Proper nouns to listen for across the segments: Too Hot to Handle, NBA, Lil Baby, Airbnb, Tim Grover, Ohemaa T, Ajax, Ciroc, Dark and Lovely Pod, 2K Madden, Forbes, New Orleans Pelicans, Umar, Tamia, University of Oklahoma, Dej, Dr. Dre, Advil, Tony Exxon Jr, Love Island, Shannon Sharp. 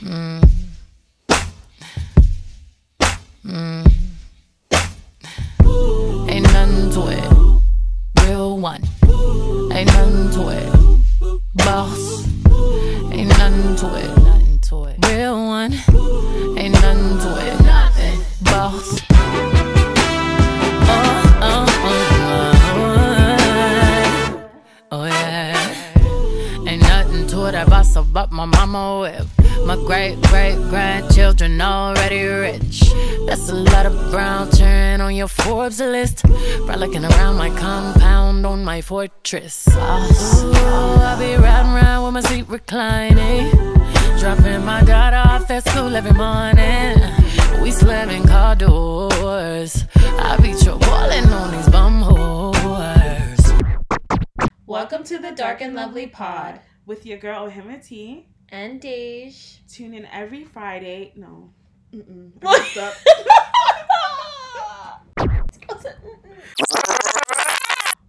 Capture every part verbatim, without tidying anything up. Mm. Mm. Ain't nothing to it. Real one. Ain't nothing to it. Boss. Ain't nothing to it. Nothing to it. Real one. Ain't nothing to it. Nothing. Boss. I boss about my mama whip. My great great grandchildren already rich. That's a lot of brown churn on your Forbes list. Frolicking around my compound on my fortress. Oh, I be riding around with my seat reclining. Dropping my daughter off at school every morning. We slamming car doors. I be trolling on these bum whores. Welcome to the Dark and Lovely Pod. With your girl, Ohemaa T. And Dej. Tune in every Friday. No. Mm-mm. What's up?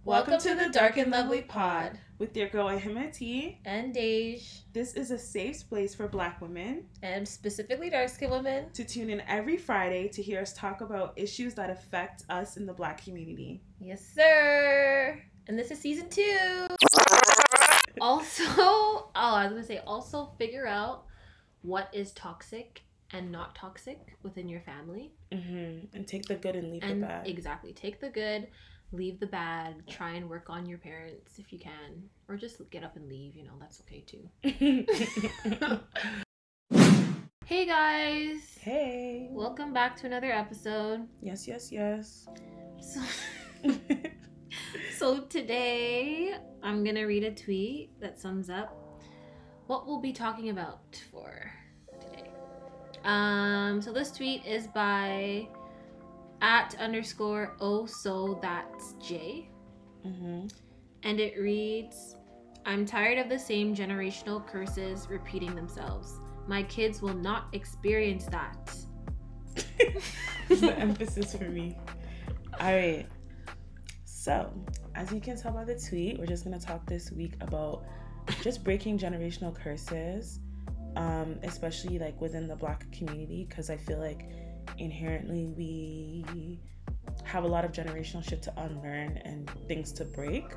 Welcome to the Dark and Lovely Pod. With your girl, Ohemaa T. And Dej. This is a safe place for Black women. And specifically dark-skinned women. To tune in every Friday to hear us talk about issues that affect us in the Black community. Yes, sir. And this is season two. Also, oh, I was going to say, also figure out what is toxic and not toxic within your family. Mm-hmm. And take the good and leave and the bad. Exactly. Take the good, leave the bad, try and work on your parents if you can. Or just get up and leave, you know, that's okay too. Hey guys! Hey! Welcome back to another episode. Yes, yes, yes. So... So today, I'm going to read a tweet that sums up what we'll be talking about for today. Um, so this tweet is by at underscore oh so that's Jay. Mm-hmm. And it reads, I'm tired of the same generational curses repeating themselves. My kids will not experience that. That's the emphasis for me. All right. So, as you can tell by the tweet, we're just going to talk this week about just breaking generational curses, um, especially like within the Black community, because I feel like inherently we have a lot of generational shit to unlearn and things to break.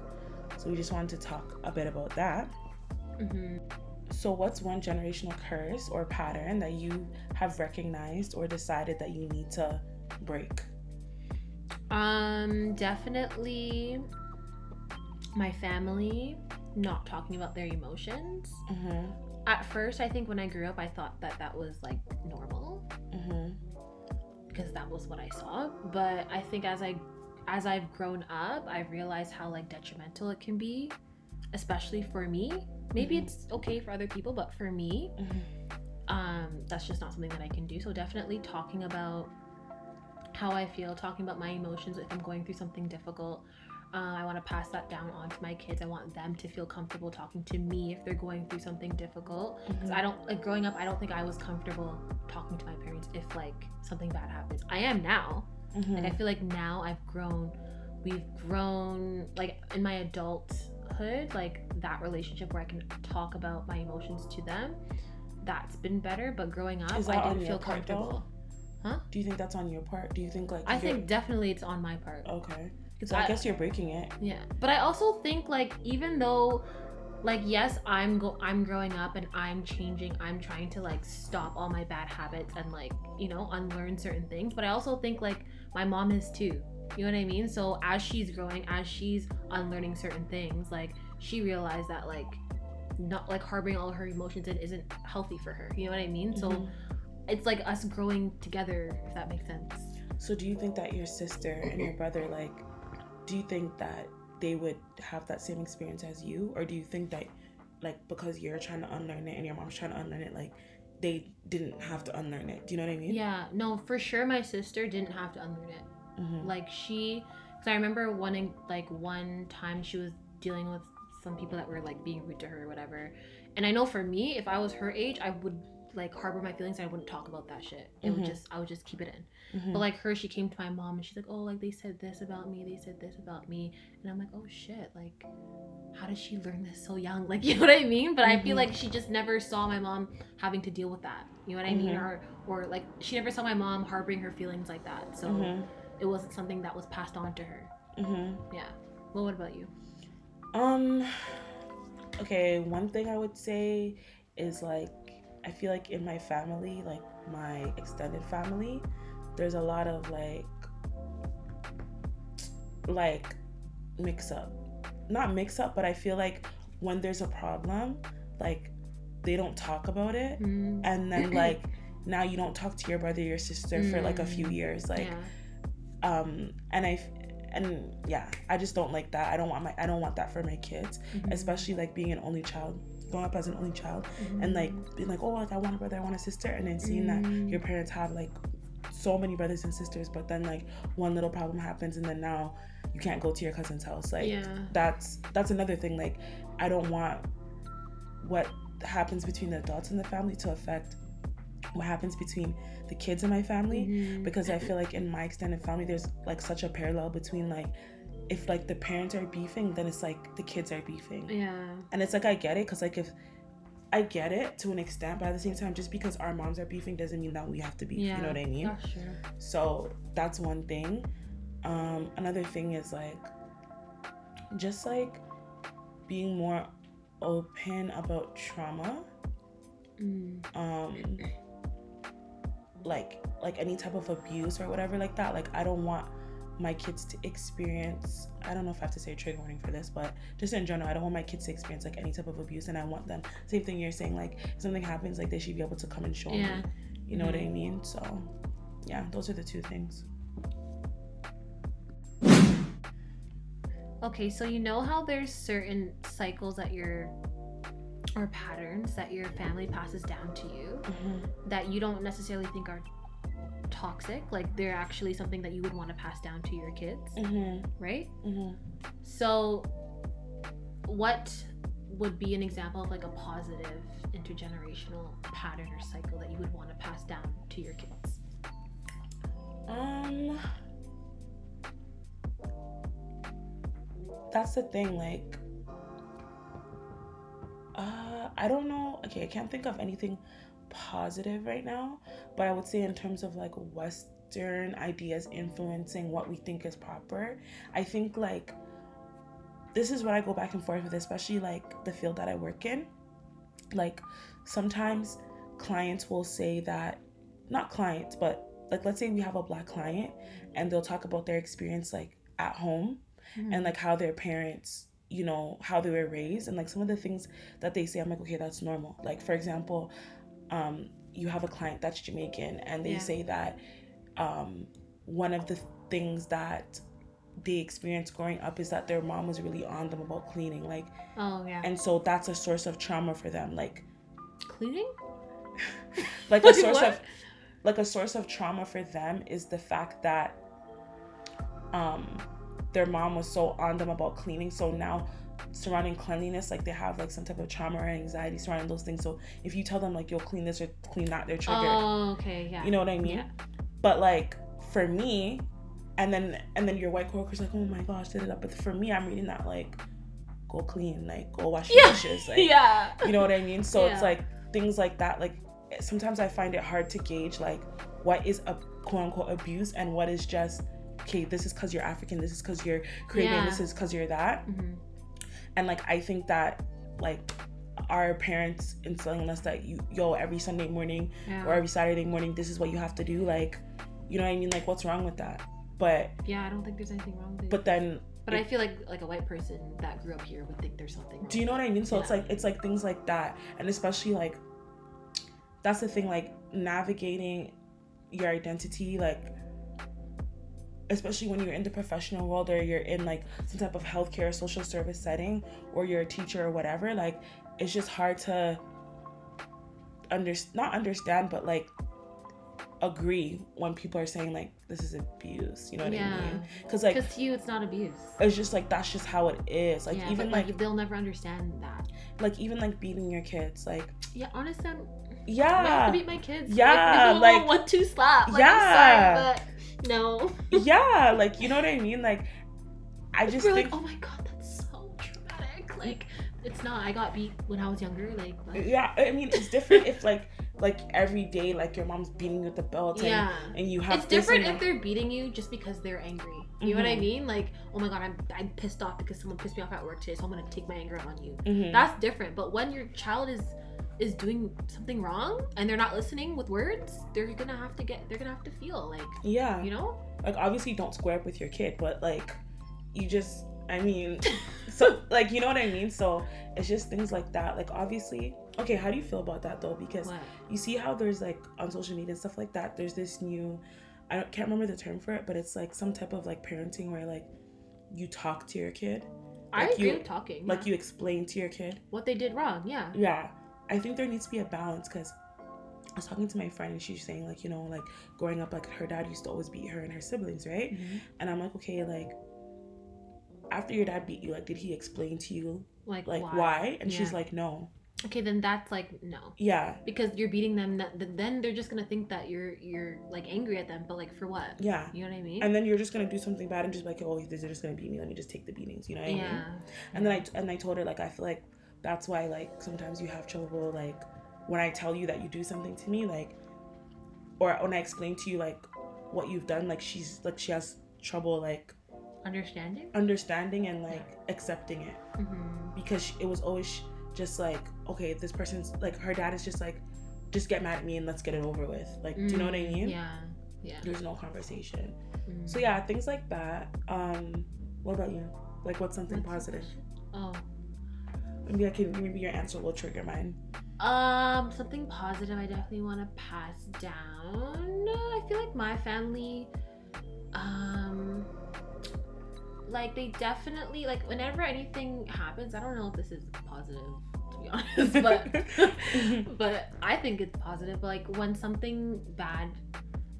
So we just wanted to talk a bit about that. Mm-hmm. So what's one generational curse or pattern that you have recognized or decided that you need to break? Um, definitely my family not talking about their emotions. Mm-hmm. At first, I think when I grew up, I thought that that was like normal, mm-hmm. because that was what I saw. But I think as I, as I've grown up, I've realized how like detrimental it can be, especially for me. Maybe mm-hmm. it's okay for other people, but for me, mm-hmm. um, that's just not something that I can do. So definitely talking about how I feel, talking about my emotions if I'm going through something difficult. Uh, I want to pass that down on to my kids. I want them to feel comfortable talking to me if they're going through something difficult. Because mm-hmm. I don't, like growing up, I don't think I was comfortable talking to my parents if like something bad happens. I am now. Mm-hmm. Like I feel like now I've grown, we've grown, like in my adulthood, like that relationship where I can talk about my emotions to them, that's been better. But growing up, I didn't feel comfortable. Huh? Do you think that's on your part? Do you think like I you're... think definitely it's on my part. Okay. So I, I guess you're breaking it. Yeah. But I also think like even though like yes, I'm go- I'm growing up and I'm changing. I'm trying to like stop all my bad habits and like, you know, unlearn certain things, but I also think like my mom is too. You know what I mean? So as she's growing, as she's unlearning certain things, like she realized that like not like harboring all her emotions in isn't healthy for her. You know what I mean? Mm-hmm. So it's like us growing together, if that makes sense. So do you think that your sister and your brother, like, do you think that they would have that same experience as you? Or do you think that, like, because you're trying to unlearn it and your mom's trying to unlearn it, like, they didn't have to unlearn it? Do you know what I mean? Yeah. No, for sure my sister didn't have to unlearn it. Mm-hmm. Like, she... Because I remember one, like, one time she was dealing with some people that were, like, being rude to her or whatever. And I know for me, if I was her age, I would... like harbor my feelings. I wouldn't talk about that shit. It mm-hmm. would just I would just keep it in. Mm-hmm. But like her, she came to my mom and she's like, oh, like they said this about me, they said this about me, and I'm like, oh shit, like how did she learn this so young? Like, you know what I mean? But mm-hmm. I feel like she just never saw my mom having to deal with that. You know what I mm-hmm. mean? Or or like she never saw my mom harboring her feelings like that. So mm-hmm. it wasn't something that was passed on to her. Mm-hmm. Yeah. Well, what about you? Um. Okay, one thing I would say is, like, I feel like in my family, like, my extended family, there's a lot of, like, like, mix-up. Not mix-up, but I feel like when there's a problem, like, they don't talk about it. Mm. And then, like, now you don't talk to your brother, your sister mm. for, like, a few years. Like, yeah. um, and I... And yeah, I just don't like that. I don't want my I don't want that for my kids, mm-hmm. especially like being an only child, growing up as an only child, mm-hmm. and like being like, oh, like I want a brother, I want a sister, and then seeing mm-hmm. that your parents have like so many brothers and sisters, but then like one little problem happens, and then now you can't go to your cousin's house. Like yeah. that's that's another thing. Like I don't want what happens between the adults in the family to affect what happens between the kids in my family, mm-hmm. because I feel like in my extended family there's like such a parallel between like if like the parents are beefing, then it's like the kids are beefing. Yeah. And it's like I get it, because like if I get it to an extent, but at the same time, just because our moms are beefing doesn't mean that we have to beef. Yeah, you know what I mean? Not sure. So that's one thing. Um another thing is like just like being more open about trauma. Mm. um like like any type of abuse or whatever like that. Like I don't want my kids to experience, I don't know if I have to say trigger warning for this, but just in general, I don't want my kids to experience like any type of abuse, and I want them, same thing you're saying, like if something happens, like they should be able to come and show yeah. me, you know mm-hmm. what I mean? So yeah, those are the two things. Okay, so you know how there's certain cycles that you're or patterns that your family passes down to you mm-hmm. that you don't necessarily think are toxic, like they're actually something that you would want to pass down to your kids, mm-hmm. right? Mm-hmm. So what would be an example of like a positive intergenerational pattern or cycle that you would want to pass down to your kids? Um, that's the thing, like Uh, I don't know. Okay, I can't think of anything positive right now, but I would say in terms of like Western ideas influencing what we think is proper, I think like this is what I go back and forth with, especially like the field that I work in. Like sometimes clients will say that, not clients, but like let's say we have a Black client and they'll talk about their experience like at home mm-hmm. and like how their parents, you know, how they were raised, and like some of the things that they say, I'm like, okay, that's normal. Like for example, um you have a client that's Jamaican, and they yeah. say that um one of the things that they experienced growing up is that their mom was really on them about cleaning, like oh yeah, and so that's a source of trauma for them, like cleaning like a source what? of like a source of trauma for them is the fact that um their mom was so on them about cleaning, so now surrounding cleanliness, like they have like some type of trauma or anxiety surrounding those things. So if you tell them like you'll clean this or clean that, they're triggered. Oh, okay, yeah. You know what I mean? Yeah. But like for me, and then and then your white coworker's like, oh my gosh, did it up. But for me, I'm reading that like, go clean, like go wash your yeah. dishes, like yeah. you know what I mean? So yeah. it's like things like that. Like sometimes I find it hard to gauge like what is a quote unquote abuse and what is just, okay, this is because you're African, this is because you're Caribbean, yeah. this is because you're that. Mm-hmm. And like I think that like our parents instilling us that you yo every Sunday morning yeah. or every Saturday morning, this is what you have to do, like, you know what I mean? Like what's wrong with that? But yeah, I don't think there's anything wrong with it. But then but it, I feel like like a white person that grew up here would think there's something wrong. Do you know what I mean? So yeah. it's like it's like things like that, and especially like that's the thing, like navigating your identity, like especially when you're in the professional world or you're in like some type of healthcare or social service setting, or you're a teacher or whatever, like it's just hard to under not understand, but like agree when people are saying, like, this is abuse, you know what yeah. I mean? Because, like, because to you, it's not abuse. It's just, like, that's just how it is. Like, yeah, even, like, like... they'll never understand that. Like, even, like, beating your kids, like... Yeah, honestly, I'm... Yeah. I have to beat my kids. Yeah, like... like one, two, slap. Like, yeah. I'm sorry, but no. Yeah, like, you know what I mean? Like, I just We're think... like, oh, my God, that's so traumatic. Like, it's not. I got beat when I was younger, like... But... Yeah, I mean, it's different if, like... like every day, like your mom's beating you with the belt, and, yeah. and you have. It's different if they're beating you just because they're angry. You mm-hmm. know what I mean? Like, oh my God, I'm I'm pissed off because someone pissed me off at work today, so I'm gonna take my anger out on you. Mm-hmm. That's different. But when your child is is doing something wrong and they're not listening with words, they're gonna have to get. They're gonna have to feel like. Yeah. You know. Like, obviously, don't square up with your kid, but like, you just. I mean, so like, you know what I mean? So it's just things like that. Like, obviously. Okay, how do you feel about that, though? Because what? You see how there's, like, on social media and stuff like that, there's this new, I don't, can't remember the term for it, but it's, like, some type of, like, parenting where, like, you talk to your kid. Like I agree you, with talking. Like, yeah. you explain to your kid. What they did wrong, yeah. Yeah. I think there needs to be a balance, because I was talking to my friend, and she's saying, like, you know, like, growing up, like, her dad used to always beat her and her siblings, right? Mm-hmm. And I'm like, okay, like, after your dad beat you, like, did he explain to you, like, like why? why? And yeah. she's like, no. Okay, then that's like no. Yeah. Because you're beating them, that, then they're just gonna think that you're you're like angry at them, but like for what? Yeah. You know what I mean? And then you're just gonna do something bad and just be like, oh, they're just gonna beat me. Let me just take the beatings. You know what I yeah. mean? And yeah. then I and I told her, like, I feel like that's why, like, sometimes you have trouble, like, when I tell you that you do something to me, like, or when I explain to you, like, what you've done, like she's like she has trouble, like. Understanding. Understanding and like yeah. accepting it, mm-hmm. because it was always. Just like, okay, this person's like, her dad is just like, just get mad at me and let's get it over with, like, mm, do you know what I mean? Yeah, yeah, there's no conversation. Mm. So yeah, things like that. Um what about you? Like, what's something what's positive? Oh, maybe I can maybe your answer will trigger mine. Um something positive I definitely want to pass down. I feel like my family, um like, they definitely, like, whenever anything happens, I don't know if this is positive, to be honest, but but I think it's positive. But, like, when something bad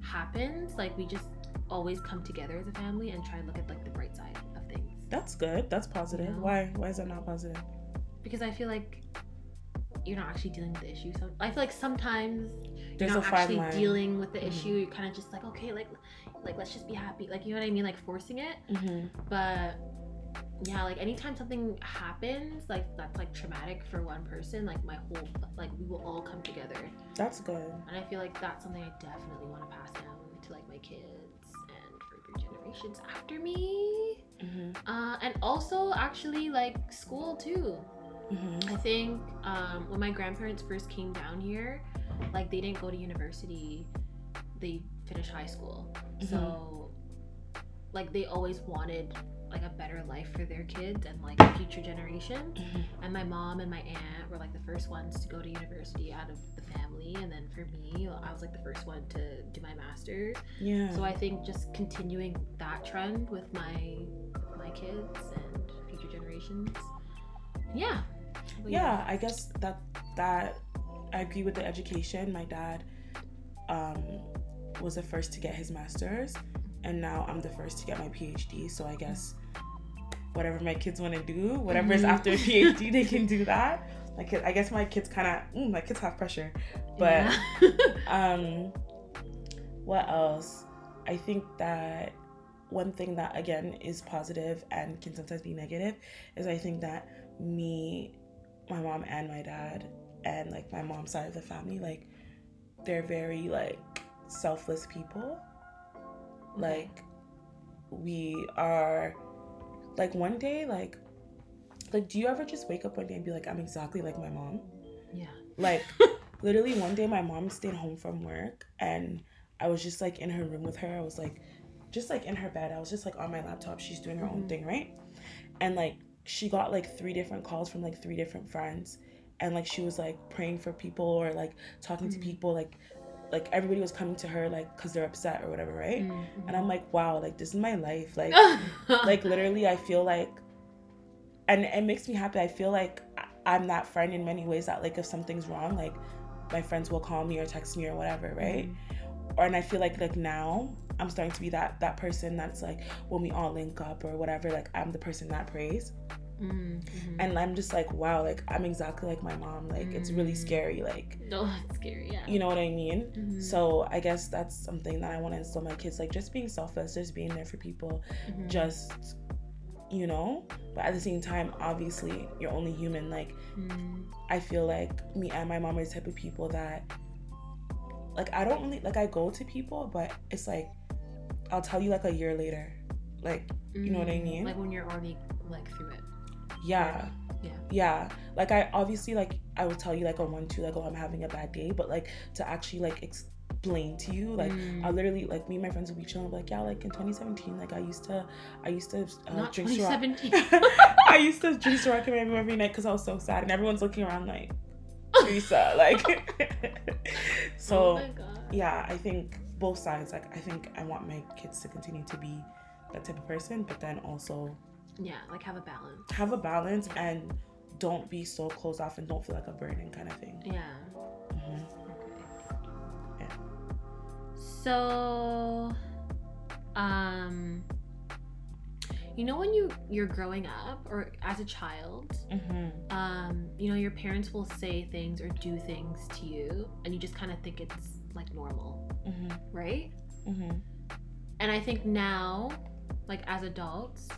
happens, like, we just always come together as a family and try and look at, like, the bright side of things. That's good. That's positive. You know? Why? Why is that not positive? Because I feel like you're not actually dealing with the issue. So I feel like sometimes There's you're not actually line. dealing with the mm-hmm. issue. You're kind of just like, okay, like... like let's just be happy, like, you know what I mean, like forcing it. Mm-hmm. But yeah, like anytime something happens like that's like traumatic for one person, like my whole, like we will all come together. That's good. And I feel like that's something I definitely want to pass down to, like, my kids and further generations after me. Mm-hmm. Uh and also actually, like, school too. Mm-hmm. I think um when my grandparents first came down here, like, they didn't go to university, they finish high school. Mm-hmm. So, like, they always wanted, like, a better life for their kids and, like, a future generation. Mm-hmm. And my mom and my aunt were, like, the first ones to go to university out of the family. And then for me, I was, like, the first one to do my master's. Yeah. So I think just continuing that trend with my my kids and future generations. Yeah. Well, yeah, yeah, I guess that that I agree with the education. My dad um was the first to get his master's, and now I'm the first to get my P H D. So I guess whatever my kids want to do, whatever mm-hmm. is after a P H D, they can do that. Like, I guess my kids kind of mm, my kids have pressure, but yeah. um what else? I think that one thing that, again, is positive and can sometimes be negative is I think that me, my mom and my dad, and like my mom's side of the family, like, they're very, like, selfless people. Like, we are, like, one day, like, like, do you ever just wake up one day and be like, I'm exactly like my mom? Yeah. Like, literally one day my mom stayed home from work, and I was just, like, in her room with her. I was, like, just, like, in her bed. I was just, like, on my laptop. She's doing her mm-hmm. own thing, right? And, like, she got, like, three different calls from, like, three different friends, and, like, she was, like, praying for people or, like, talking mm-hmm. to people, like, like, everybody was coming to her, like, because they're upset or whatever, right? Mm-hmm. And I'm like, wow, like, this is my life. Like, like, literally, I feel like, and it makes me happy. I feel like I'm that friend in many ways that, like, if something's wrong, like, my friends will call me or text me or whatever, right? Mm-hmm. Or and I feel like like now I'm starting to be that that person that's like, when we all link up or whatever, like I'm the person that prays. Mm-hmm. And I'm just like, wow, like I'm exactly like my mom. Like mm-hmm. It's really scary. Like no, it's scary. Yeah. You know what I mean? Mm-hmm. So I guess that's something that I want to instill my kids, like just being selfless, just being there for people, mm-hmm. just, you know. But at the same time, obviously, you're only human. Like mm-hmm. I feel like me and my mom are the type of people that, like, I don't really like I go to people, but it's like I'll tell you like a year later, like mm-hmm. you know what I mean? Like when you're already like through it. Yeah. yeah yeah like I obviously like I would tell you like on one two like, oh, I'm having a bad day, but like to actually like explain to you like mm. I literally like, me and my friends would be chilling like, yeah, like in twenty seventeen like I used to I used to uh, Not drink twenty seventeen Ciroc- I used to drink Ciroc every, every night because I was so sad and everyone's looking around like Teresa like so oh my God. Yeah, I think both sides, like I think I want my kids to continue to be that type of person, but then also yeah, like have a balance. Have a balance yeah. And don't be so closed off and don't feel like a burden kind of thing. Yeah. Mm-hmm. Okay. Yeah. So, um, you know when you, you're growing up or as a child, mm-hmm. um, you know, your parents will say things or do things to you and you just kind of think it's like normal, mm-hmm. right? Mm-hmm. And I think now, like as adults,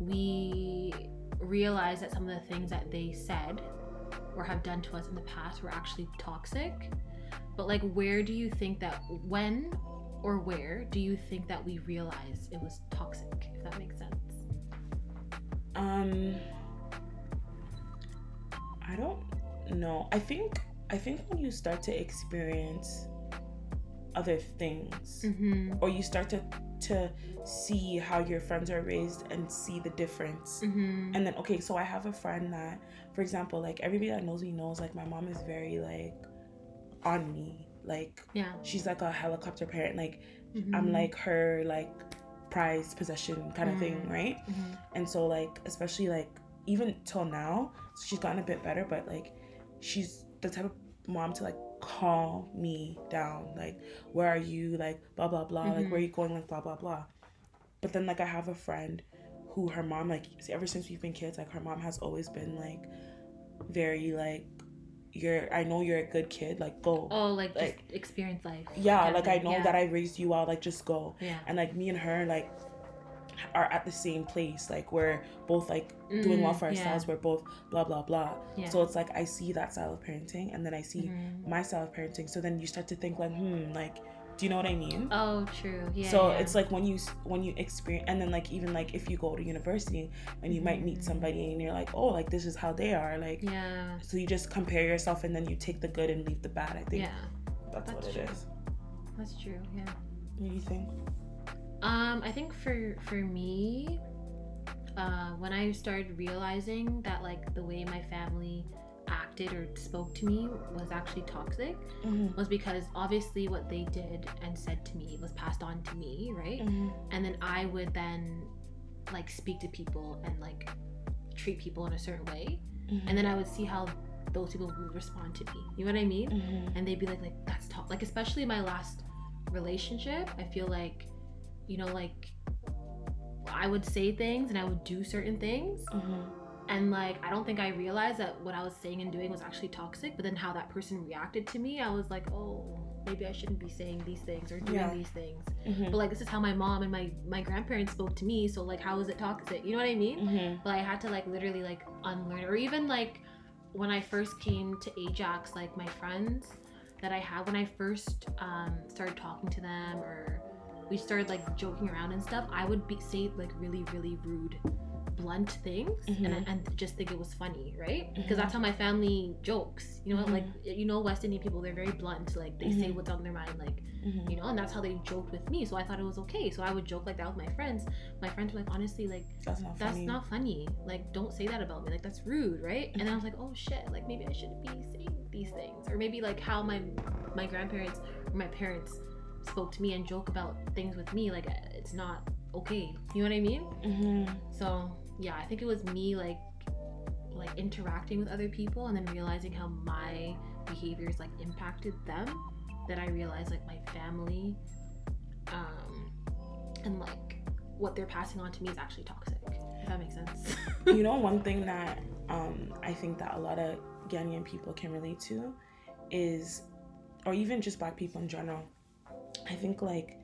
we realize that some of the things that they said or have done to us in the past were actually toxic. But like, where do you think that, when or where do you think that we realized it was toxic, if that makes sense? Um, I don't know. I think, I think when you start to experience other things mm-hmm. or you start to to see how your friends are raised and see the difference mm-hmm. and then okay, so I have a friend that, for example, like everybody that knows me knows like my mom is very like on me, like yeah, she's like a helicopter parent, like mm-hmm. I'm like her like prized possession kind of mm-hmm. thing, right? Mm-hmm. And so like, especially like even till now, so she's gotten a bit better, but like she's the type of mom to like calm me down, like where are you, like blah blah blah, mm-hmm. like where are you going, like blah blah blah. But then like I have a friend who her mom, like ever since we've been kids, like her mom has always been like very like, you're, I know you're a good kid, like go, oh like, like just experience life, yeah, like, like I know yeah. that I raised you well, like just go, yeah. And like me and her like are at the same place, like we're both like mm-hmm. doing well for ourselves, yeah. we're both blah blah blah, yeah. So it's like I see that style of parenting and then I see mm-hmm. my style of parenting, so then you start to think like hmm like, do you know what I mean? Oh true, yeah. So yeah. It's like when you when you experience, and then like even like if you go to university and you mm-hmm. might meet somebody and you're like, oh like this is how they are, like yeah, so you just compare yourself and then you take the good and leave the bad. I think yeah, that's, that's what true. It is. That's true, yeah. What do you think? Um, I think for for me, uh, when I started realizing that like the way my family acted or spoke to me was actually toxic, mm-hmm. was because obviously what they did and said to me was passed on to me, right? Mm-hmm. And then I would then like speak to people and like treat people in a certain way, mm-hmm. and then I would see how those people would respond to me. You know what I mean? Mm-hmm. And they'd be like, like that's toxic. Like especially my last relationship, I feel like, you know, like I would say things and I would do certain things, mm-hmm. and like I don't think I realized that what I was saying and doing was actually toxic, but then how that person reacted to me, I was like, oh maybe I shouldn't be saying these things or doing yeah. these things, mm-hmm. but like this is how my mom and my my grandparents spoke to me, so like how is it toxic, you know what I mean? Mm-hmm. But I had to like literally like unlearn, or even like when I first came to Ajax, like my friends that I had when I first um started talking to them, or we started like joking around and stuff, I would be say like really really rude blunt things, mm-hmm. and, I, and just think it was funny, right? Because mm-hmm. that's how my family jokes, you know, mm-hmm. like you know West Indian people, they're very blunt, like they mm-hmm. say what's on their mind, like mm-hmm. you know, and that's how they joked with me, so I thought it was okay, so I would joke like that with my friends. My friends were like, honestly, like that's not, that's funny. not funny, like don't say that about me, like that's rude, right? Mm-hmm. And I was like, oh shit, like maybe I shouldn't be saying these things, or maybe like how my my grandparents or my parents spoke to me and joke about things with me, like it's not okay, you know what I mean? Mm-hmm. So yeah, I think it was me like like interacting with other people and then realizing how my behaviors like impacted them, that I realized like my family um and like what they're passing on to me is actually toxic, if that makes sense. You know, one thing that um I think that a lot of Ghanaian people can relate to is, or even just Black people in general, I think like,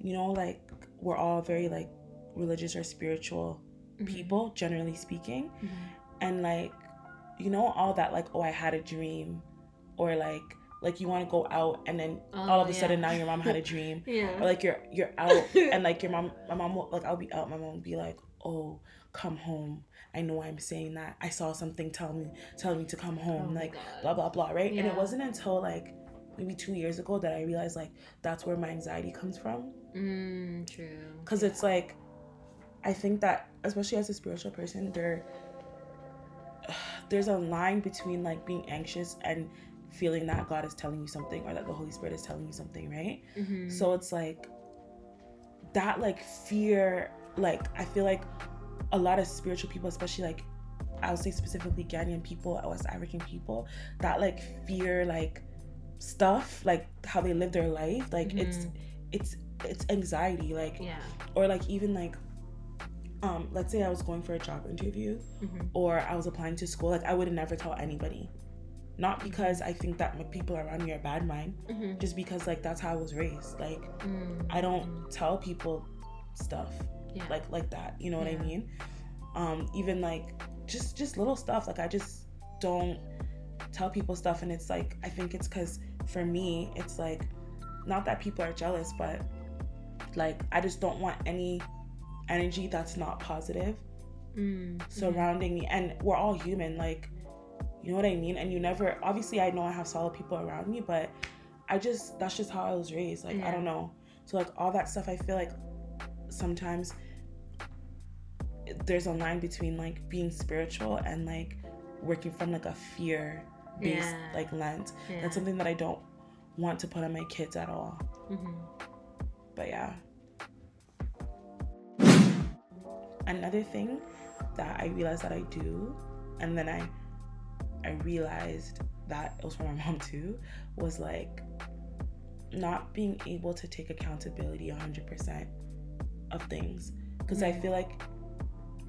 you know, like we're all very like religious or spiritual mm-hmm. people, generally speaking, mm-hmm. and like, you know, all that like, oh, I had a dream, or like like you want to go out and then oh, all of a yeah. sudden now your mom had a dream. Yeah. Or like you're you're out and like your mom my mom will, like I'll be out, my mom will be like, oh, come home. I know I'm saying that. I saw something tell me telling me to come home, oh, like blah blah blah, right? Yeah. And it wasn't until like maybe two years ago that I realized like that's where my anxiety comes from. Mm, true. Because yeah. it's like, I think that especially as a spiritual person, there there's a line between like being anxious and feeling that God is telling you something, or that the Holy Spirit is telling you something, right? Mm-hmm. So it's like that like fear, like I feel like a lot of spiritual people, especially like I would say specifically Ghanaian people, West African people, that like fear like stuff, like how they live their life, like mm-hmm. it's it's it's anxiety, like yeah. or like even like um let's say I was going for a job interview mm-hmm. or I was applying to school, like I would never tell anybody. Not because I think that my people around me are bad mind, mm-hmm. just because like that's how I was raised. Like mm-hmm. I don't tell people stuff yeah. like like that. You know yeah. what I mean? Um, even like just just little stuff. Like I just don't tell people stuff, and it's like I think it's because for me it's like not that people are jealous, but like I just don't want any energy that's not positive mm-hmm. surrounding me. And we're all human, like. You know what I mean? And you never, obviously I know I have solid people around me, but I just, that's just how I was raised. Like, yeah. I don't know. So like all that stuff, I feel like sometimes there's a line between like being spiritual and like working from like a fear-based yeah. like lens. Yeah. That's something that I don't want to put on my kids at all. Mm-hmm. But yeah. Another thing that I realized that I do, and then I I realized that it was from my mom too, was like not being able to take accountability one hundred percent of things, because mm-hmm. I feel like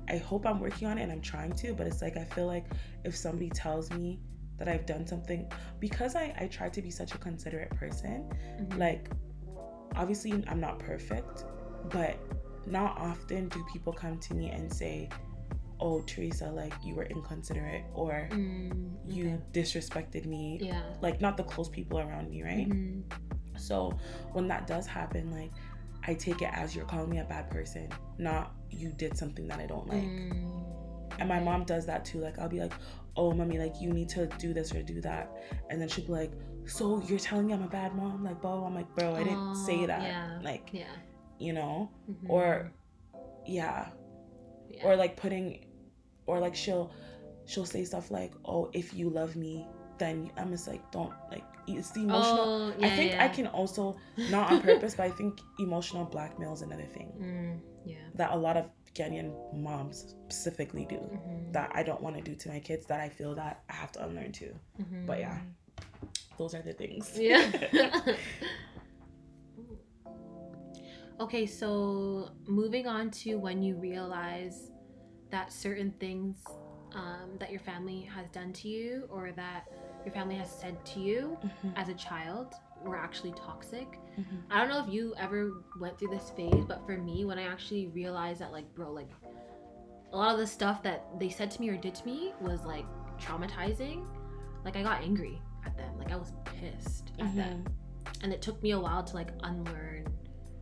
I hope I'm working on it and I'm trying to, but it's like I feel like if somebody tells me that I've done something, because I, I try to be such a considerate person, mm-hmm. like obviously I'm not perfect, but not often do people come to me and say, oh, Teresa, like you were inconsiderate, or mm, okay. you disrespected me, yeah. like not the close people around me, right? Mm-hmm. So when that does happen, like I take it as you're calling me a bad person, not you did something that I don't like. Mm, okay. And my mom does that too. Like I'll be like, oh mommy, like you need to do this or do that, and then she'll be like, so you're telling me I'm a bad mom, like bro. I'm like, bro, I didn't oh, say that. Yeah. Like yeah. you know mm-hmm. or yeah. yeah or like putting Or like she'll she'll say stuff like, oh, if you love me, then I'm just like, don't, like, it's the emotional. Oh, yeah, I think yeah. I can also, not on purpose, but I think emotional blackmail is another thing mm, yeah. that a lot of Ghanaian moms specifically do mm-hmm. that I don't want to do to my kids, that I feel that I have to unlearn too. Mm-hmm. But yeah, those are the things. Yeah. Okay, so moving on to when you realize that certain things um, that your family has done to you, or that your family has said to you mm-hmm. as a child, were actually toxic. Mm-hmm. I don't know if you ever went through this phase, but for me, when I actually realized that, like, bro, like, a lot of the stuff that they said to me or did to me was, like, traumatizing. Like, I got angry at them. Like, I was pissed mm-hmm. at them. And it took me a while to, like, unlearn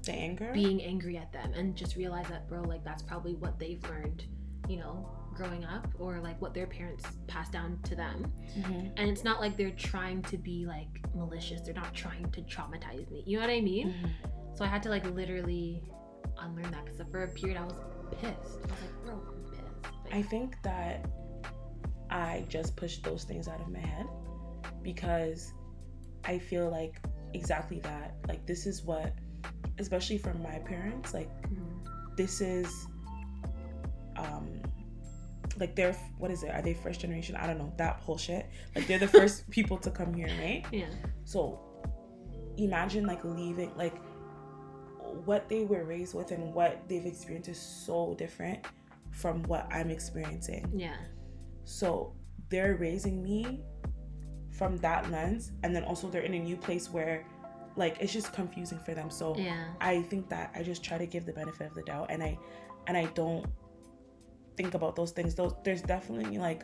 the anger, being angry at them, and just realize that, bro, like, that's probably what they've learned, you know, growing up, or like what their parents passed down to them. Mm-hmm. And it's not like they're trying to be like malicious, they're not trying to traumatize me, you know what I mean? Mm-hmm. So I had to like literally unlearn that, because for a period I was pissed. I was like, bro, I'm pissed. Like, I think that I just pushed those things out of my head, because I feel like exactly that, like this is what, especially from my parents, like mm-hmm. this is Um, like they're, what is it? Are they first generation? I don't know, that whole shit. Like they're the first people to come here, right? Yeah. So imagine like leaving, like what they were raised with and what they've experienced is so different from what I'm experiencing. Yeah. So they're raising me from that lens, and then also they're in a new place where like it's just confusing for them. So yeah. I think that I just try to give the benefit of the doubt, and I and I don't think about those things. Those there's definitely like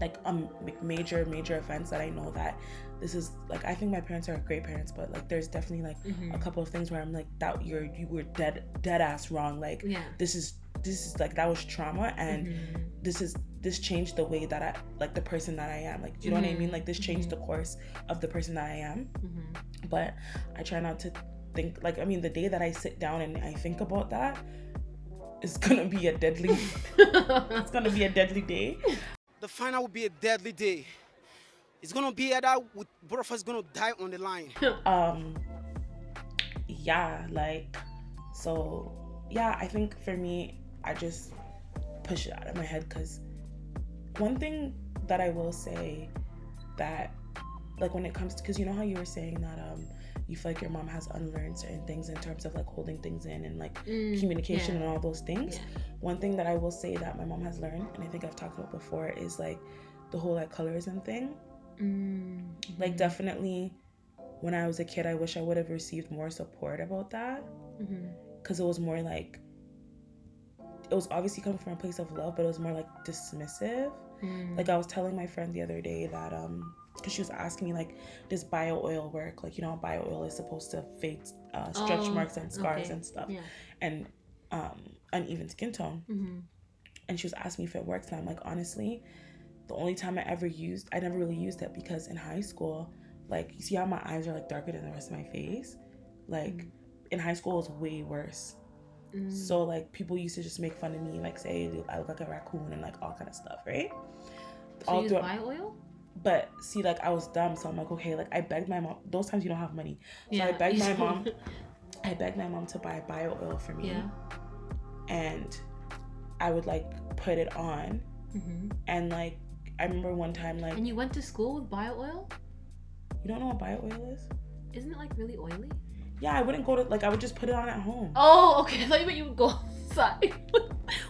like a major major offense that I know that this is like, I think my parents are great parents, but like there's definitely like mm-hmm. a couple of things where I'm like, that you're you were dead dead ass wrong, like yeah. this is this is like that was trauma, and mm-hmm. this is this changed the way that I, like the person that I am, like, do you know mm-hmm. what I mean? Like this changed mm-hmm. the course of the person that I am. Mm-hmm. But I try not to think, like, I mean, the day that I sit down and I think about that, it's gonna be a deadly, it's gonna be a deadly day. The final will be a deadly day. It's gonna be at that, with both of us gonna die on the line. um, yeah, like, so, yeah, I think for me, I just push it out of my head, because one thing that I will say that, like, when it comes to, because you know how you were saying that um you feel like your mom has unlearned certain things in terms of like holding things in and like mm, communication yeah. and all those things. Yeah. One thing that I will say that my mom has learned, and I think I've talked about before, is like the whole like colorism thing. Mm-hmm. Like definitely when I was a kid, I wish I would have received more support about that, because mm-hmm. it was more like, it was obviously coming from a place of love, but it was more like dismissive. Mm. Like I was telling my friend the other day that um because she was asking me like, does bio oil work? Like, you know, bio oil is supposed to fade uh, stretch oh, marks and scars okay. and stuff yeah. and um uneven skin tone. Mm-hmm. And she was asking me if it works, and I'm like, honestly, the only time I ever used I never really used it, because in high school, like, you see how my eyes are like darker than the rest of my face, like mm. in high school it was way worse. Mm. So like people used to just make fun of me, like say I look like a raccoon and like all kind of stuff, right? So all you use bio oil? But see, like I was dumb, so I'm like, okay, like I begged my mom. Those times you don't have money, so yeah. I begged my mom. I begged my mom to buy bio oil for me, yeah. and I would like put it on, mm-hmm. and like I remember one time like. And you went to school with bio oil? You don't know what bio oil is? Isn't it like really oily? Yeah, I wouldn't go to, like, I would just put it on at home. Oh, okay. I thought you meant you would go outside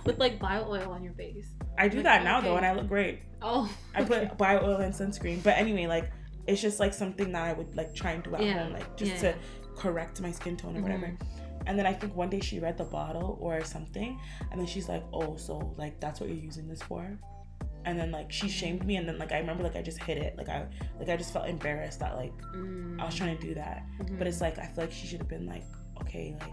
with, like, bio oil on your face. I do like, that now, okay. though, and I look great. Oh. I put bio oil and sunscreen. But anyway, like, it's just, like, something that I would, like, try and do at yeah. home, like, just yeah. to correct my skin tone or mm-hmm. whatever. And then I think one day she read the bottle or something, and then she's like, oh, so, like, that's what you're using this for? And then, like, she shamed me, and then, like, I remember, like, I just hid it. Like, I like I just felt embarrassed that, like, mm. I was trying to do that. Mm-hmm. But it's, like, I feel like she should have been, like, okay, like,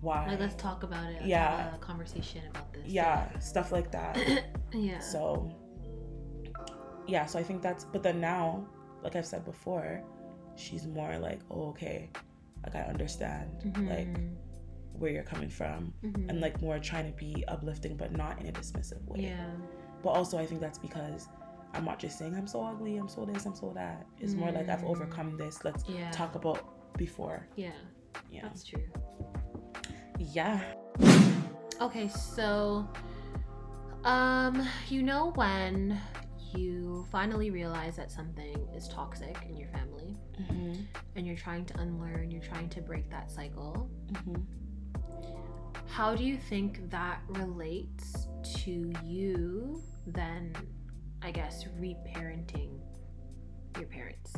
why? Like, let's talk about it. Let's yeah. have a conversation about this. Yeah, yeah. Stuff like that. yeah. So, yeah, so I think that's... But then now, like I've said before, she's more, like, oh, okay, like, I understand. Mm-hmm. Like... where you're coming from, mm-hmm. and like more trying to be uplifting, but not in a dismissive way. Yeah. But also I think that's because I'm not just saying I'm so ugly, I'm so this, I'm so that. It's mm-hmm. more like I've overcome this. Let's yeah. talk about before. Yeah. Yeah. That's true. Yeah. Okay, so um you know when you finally realize that something is toxic in your family, mm-hmm. and you're trying to unlearn, you're trying to break that cycle. Mm-hmm. How do you think that relates to you then, I guess, reparenting your parents?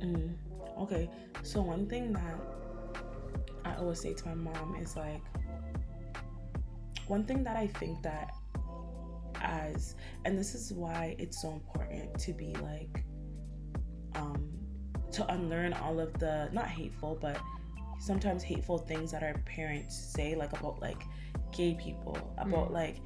Mm, okay, so one thing that I always say to my mom is like, one thing that I think that as, and this is why it's so important to be like, um, to unlearn all of the, not hateful, but sometimes hateful things that our parents say, like about like gay people, about mm. like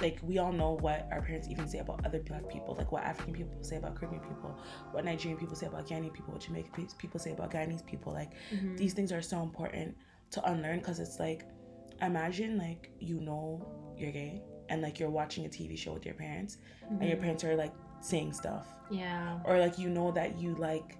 like we all know what our parents even say about other black people, like what African people say about Caribbean people, what Nigerian people say about Ghanaian people, what Jamaican people say about Guyanese people, like mm-hmm. these things are so important to unlearn, because it's like, imagine like, you know you're gay and like you're watching a T V show with your parents, mm-hmm. and your parents are like saying stuff, yeah, or like, you know that you like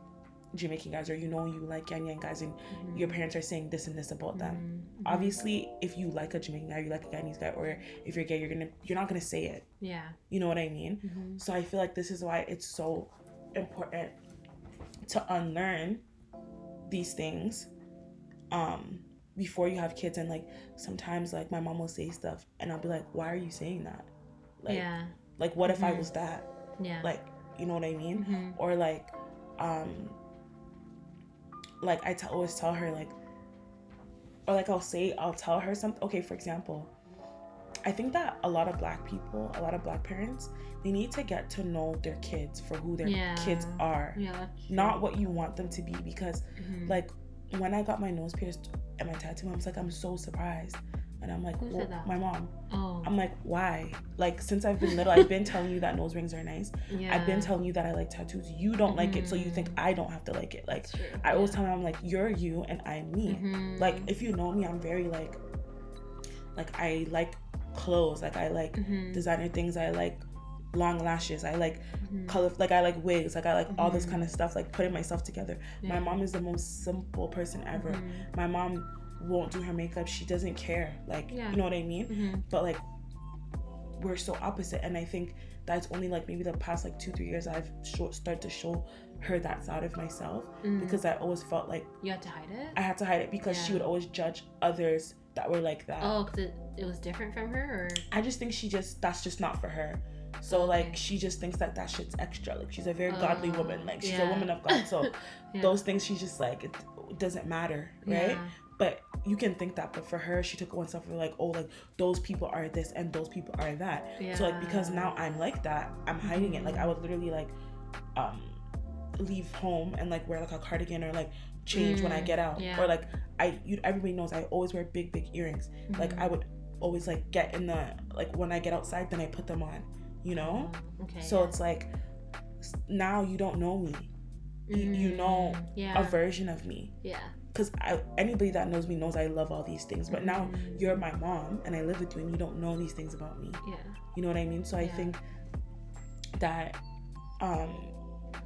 Jamaican guys, or you know you like Yang Yang guys, and mm-hmm. your parents are saying this and this about them. Mm-hmm. Obviously, if you like a Jamaican guy, you like a Guyanese guy, or if you're gay, you're gonna you're not gonna say it. Yeah. You know what I mean? Mm-hmm. So I feel like this is why it's so important to unlearn these things um, before you have kids. And like sometimes, like my mom will say stuff, and I'll be like, "Why are you saying that? Like, yeah. like what if mm-hmm. I was that? Yeah. Like, you know what I mean? Mm-hmm. Or like." um like I t- always tell her like or like I'll say I'll tell her something. Okay, for example, I think that a lot of black people a lot of black parents, they need to get to know their kids for who their yeah. kids are, yeah, not what you want them to be, because mm-hmm. like when I got my nose pierced and my tattoo, I was like, I'm so surprised. And I'm like, well, my mom. Oh. I'm like, why? Like, since I've been little, I've been telling you that nose rings are nice. Yeah. I've been telling you that I like tattoos. You don't mm-hmm. like it, so you think I don't have to like it. Like, I always yeah. tell them, I'm like, you're you and I'm me. Mm-hmm. Like, if you know me, I'm very like, like I like clothes. Like, I like mm-hmm. designer things. I like long lashes. I like mm-hmm. color. Like, I like wigs. Like, I like mm-hmm. all this kind of stuff. Like, putting myself together. Yeah. My mom is the most simple person ever. Mm-hmm. My mom won't do her makeup, she doesn't care, like yeah. you know what I mean, mm-hmm. but like we're so opposite. And I think that's only like maybe the past like two three years I've short started to show her that side of myself, mm. because I always felt like you had to hide it. I had to hide it because yeah. she would always judge others that were like that. Oh, because it, it was different from her? Or I just think she just that's just not for her. So okay. like she just thinks that that shit's extra. Like she's a very uh, godly woman, like she's yeah. a woman of God, so yeah. those things she's just like it doesn't matter, right? Yeah. But you can think that, but for her, she took it one step and like, oh, like those people are this and those people are that. Yeah. So like because now I'm like that, I'm hiding mm-hmm. it. Like I would literally like um leave home and like wear like a cardigan or like change mm-hmm. when I get out. Yeah. Or like I you everybody knows I always wear big big earrings. Mm-hmm. Like I would always like get in the like when I get outside, then I put them on, you know? Oh, okay. So yeah. it's like now you don't know me. Mm-hmm. You, you know yeah. a version of me. Yeah. Because anybody that knows me knows I love all these things. But mm-hmm. now you're my mom and I live with you and you don't know these things about me. Yeah. You know what I mean? So yeah. I think that um,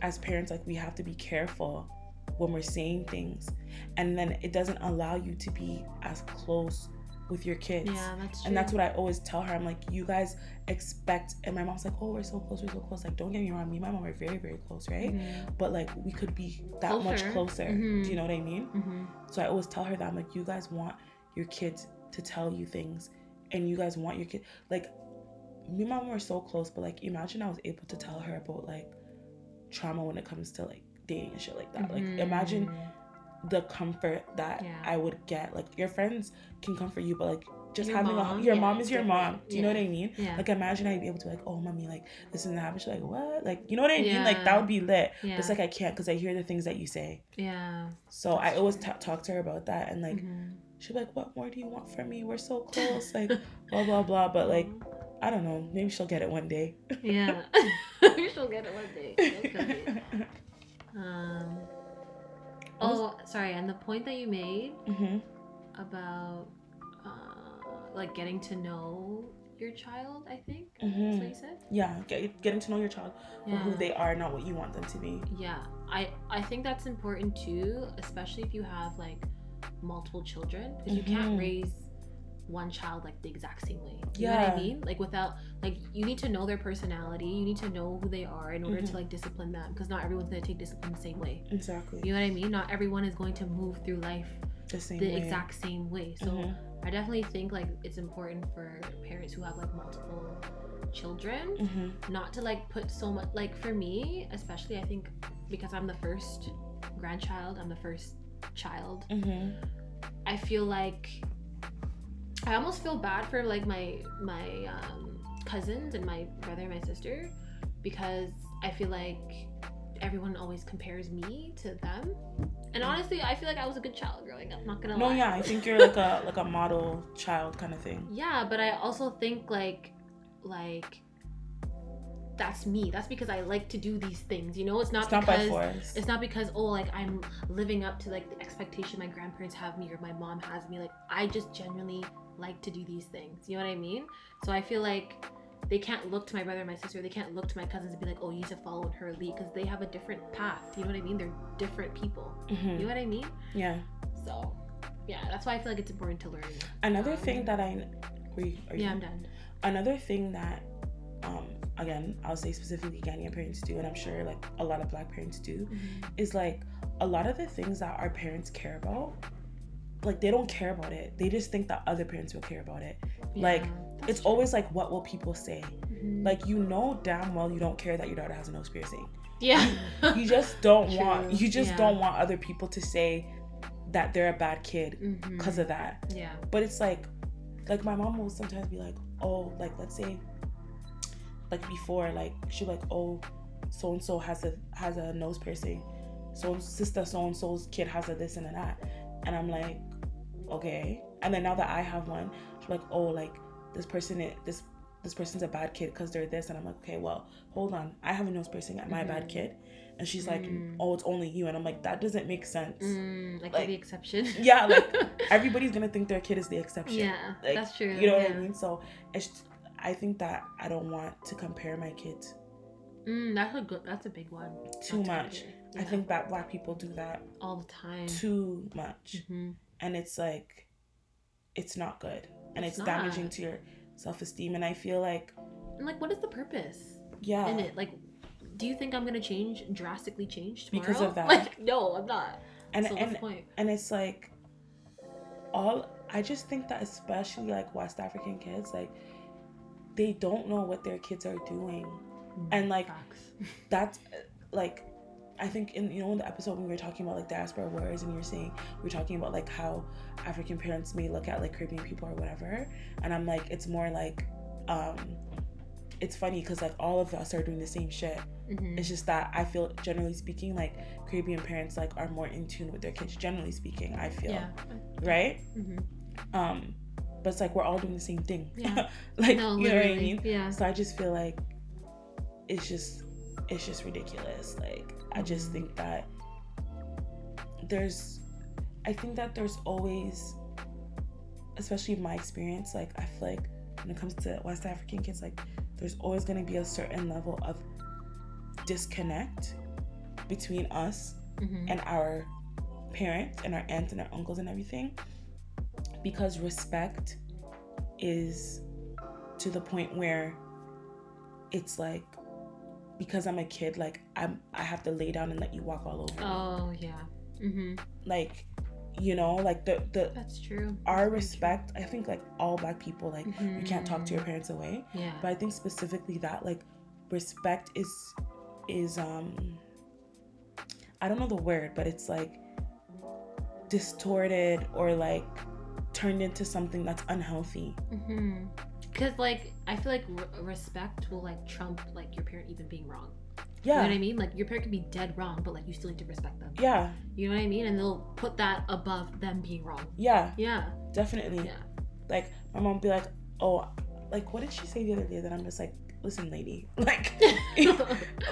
as parents, like, we have to be careful when we're saying things. And then it doesn't allow you to be as close with your kids. Yeah, that's true. And that's what I always tell her. I'm like, you guys expect, and my mom's like, oh, we're so close, we're so close. Like, don't get me wrong, me and my mom are very, very close, right? Mm-hmm. But like, we could be that closer. much closer. Mm-hmm. Do you know what I mean? Mm-hmm. So I always tell her that. I'm like, you guys want your kids to tell you things, and you guys want your kids, like, me and my mom were so close, but like, imagine I was able to tell her about like trauma when it comes to like dating and shit like that. Mm-hmm. Like, imagine the comfort that yeah. I would get. Like, your friends can comfort you, but like just your having mom, a your yeah, mom is your different. mom. Do you yeah. know what I mean? Yeah. Like, imagine I'd be able to be like, oh, mommy, like this isn't happening. She's like, what? Like, you know what I yeah. mean? Like, that would be lit. Yeah. But it's like I can't because I hear the things that you say. Yeah. So That's I always t- talk to her about that, and like mm-hmm. she's like, what more do you want from me? We're so close. Like blah blah blah. But like, I don't know. Maybe she'll get it one day. Yeah. Maybe she'll get it one day. Okay. Um. Oh, sorry, and the point that you made mm-hmm. about, uh, like, getting to know your child, I think, mm-hmm. that's what you said? Yeah, get, getting to know your child for yeah. who they are, not what you want them to be. Yeah, I, I think that's important, too, especially if you have, like, multiple children, because mm-hmm. you can't raise one child, like, the exact same way. You yeah. know what I mean? Like, without, like, you need to know their personality, you need to know who they are in order mm-hmm. to, like, discipline them, because not everyone's going to take discipline the same way. Exactly. You know what I mean? Not everyone is going to move through life the same the way. exact same way. So mm-hmm. I definitely think, like, it's important for parents who have, like, multiple children mm-hmm. not to, like, put so much, like, for me, especially, I think, because I'm the first grandchild, I'm the first child, mm-hmm. I feel like I almost feel bad for like my my um, cousins and my brother and my sister, because I feel like everyone always compares me to them. And honestly, I feel like I was a good child growing up. Not gonna no, lie. No, yeah, I think you're like a like a model child kind of thing. Yeah, but I also think like like that's me. That's because I like to do these things. You know, it's not, it's not because by force. It's not because oh like I'm living up to like the expectation my grandparents have me or my mom has me. Like I just genuinely like to do these things, you know what I mean? So I feel like They can't look to my brother and my sister. They can't look to my cousins and be like, oh, you need to follow in her lead, because they have a different path. You know what I mean? They're different people. Mm-hmm. You know what I mean? Yeah. So, yeah, that's why I feel like it's important to learn. Another um, thing that I... Are you, are you yeah, done? I'm done. Another thing that, um, again, I'll say specifically Ghanaian parents do, and I'm sure, like, a lot of Black parents do, mm-hmm. is, like, a lot of the things that our parents care about, like, they don't care about it. They just think that other parents will care about it. Yeah, like, it's true. Always, like, what will people say? Mm-hmm. Like, you know damn well you don't care that your daughter has no spirit saying. Yeah. You, you just don't want... You just yeah. don't want other people to say that they're a bad kid because mm-hmm. of that. Yeah. But it's, like... Like, my mom will sometimes be like, oh, like, let's say, like, before, like, she'd be like, oh, so-and-so has a has a nose piercing. So, sister so-and-so's kid has a this and a that. And I'm like, okay. And then now that I have one, she's like, oh, like, this person, this this person's a bad kid because they're this. And I'm like, okay, well, hold on. I have a nose piercing. Am I a bad kid? And she's like, mm. oh, it's only you. And I'm like, that doesn't make sense. Mm, like, like the exception. Yeah, like, everybody's going to think their kid is the exception. Yeah, like, that's true. You know yeah. what I mean? So it's just, I think that I don't want to compare my kids. Mm, that's a good, that's a big one. Too that's much. Yeah. I think that Black people do that. All the time. Too much. Mm-hmm. And it's like, it's not good. And it's, it's damaging to your self-esteem. And I feel like... And like, what is the purpose? Yeah. In it, like... Do you think I'm gonna change drastically change tomorrow? Because of that? Like, no, I'm not. And so and, point? and it's like all I just think that especially like West African kids, like they don't know what their kids are doing. And like Facts. that's like I think in you know in the episode when we were talking about like diaspora wars and you were saying we were talking about like how African parents may look at like Caribbean people or whatever. And I'm like, it's more like um it's funny because like all of us are doing the same shit. Mm-hmm. It's just that I feel generally speaking like Caribbean parents like are more in tune with their kids generally speaking, I feel. Yeah. Right? Mm-hmm. Um but it's like we're all doing the same thing. Yeah. like no, you know what I mean? Yeah. So I just feel like it's just it's just ridiculous. Like I just mm-hmm. think that there's I think that there's always, especially in my experience, like I feel like when it comes to West African kids, like there's always going to be a certain level of disconnect between us mm-hmm. and our parents and our aunts and our uncles and everything, because respect is to the point where it's like, because I'm a kid, like I'm I have to lay down and let you walk all over oh me. yeah mm-hmm. like you know like the the that's true our that's respect true. I think like all Black people like mm-hmm. you can't talk to your parents away, yeah but I think specifically that like respect is is um I don't know the word, but it's like distorted or like turned into something that's unhealthy. Mm-hmm. Because like I feel like re- respect will like trump like your parent even being wrong. Yeah. You know what I mean? Like, your parent can be dead wrong, but, like, you still need to respect them. Yeah. You know what I mean? And they'll put that above them being wrong. Yeah. Yeah. Definitely. Yeah. Like, my mom would be like, oh, like, what did she say the other day that I'm just like, listen, lady. Like,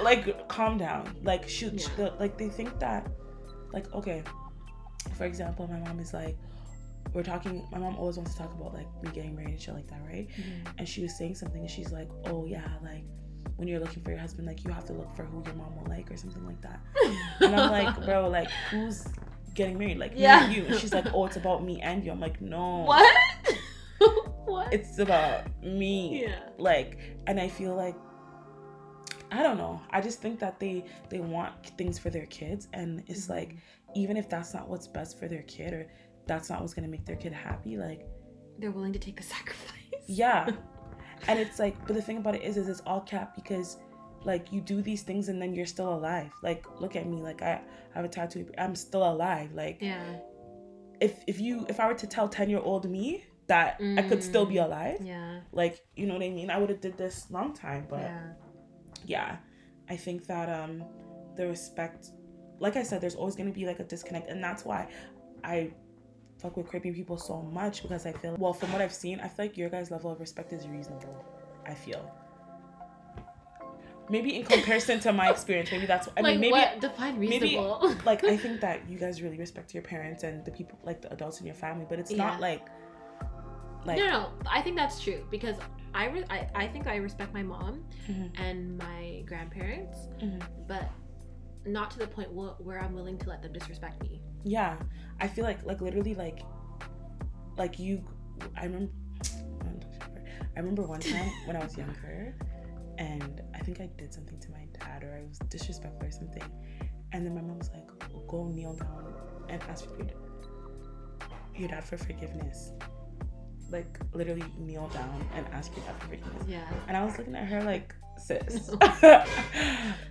like calm down. Like, shoot. Yeah. The, like, they think that, like, okay, for example, my mom is like, we're talking, my mom always wants to talk about, like, me getting married and shit like that, right? Mm-hmm. And she was saying something, and she's like, oh, yeah, like, when you're looking for your husband, like, you have to look for who your mom will like or something like that. And I'm like, bro, like, who's getting married? Like, yeah. me and you. And she's like, oh, it's about me and you. I'm like, no. What? What? It's about me. Yeah. Like, and I feel like, I don't know. I just think that they, they want things for their kids. And it's mm-hmm. like, even if that's not what's best for their kid or that's not what's going to make their kid happy, like. They're willing to take a sacrifice. Yeah. And it's like, but the thing about it is, is it's all cap because, like, you do these things and then you're still alive. Like, look at me. Like, I, I have a tattoo. I'm still alive. Like, yeah. if if you if I were to tell ten-year-old me that mm. I could still be alive, yeah. like, you know what I mean? I would have did this long time. But yeah. yeah, I think that um, the respect, like I said, there's always gonna be like a disconnect, and that's why I. fuck with Caribbean people so much, because I feel, well, from what I've seen, I feel like your guys' level of respect is reasonable. I feel maybe in comparison to my experience, maybe that's I like mean maybe what? Define reasonable. Maybe, like, I think that you guys really respect your parents and the people, like the adults in your family, but it's yeah. not like like no no I think that's true, because I, re- I, I think I respect my mom mm-hmm. and my grandparents, mm-hmm. but not to the point wh- where I'm willing to let them disrespect me. Yeah. I feel like, like literally like, like you, I remember, I remember one time when I was younger and I think I did something to my dad or I was disrespectful or something. And then my mom was like, go kneel down and ask for your dad for forgiveness. Like literally kneel down and ask your dad for forgiveness. Yeah. And I was looking at her like, sis. but not,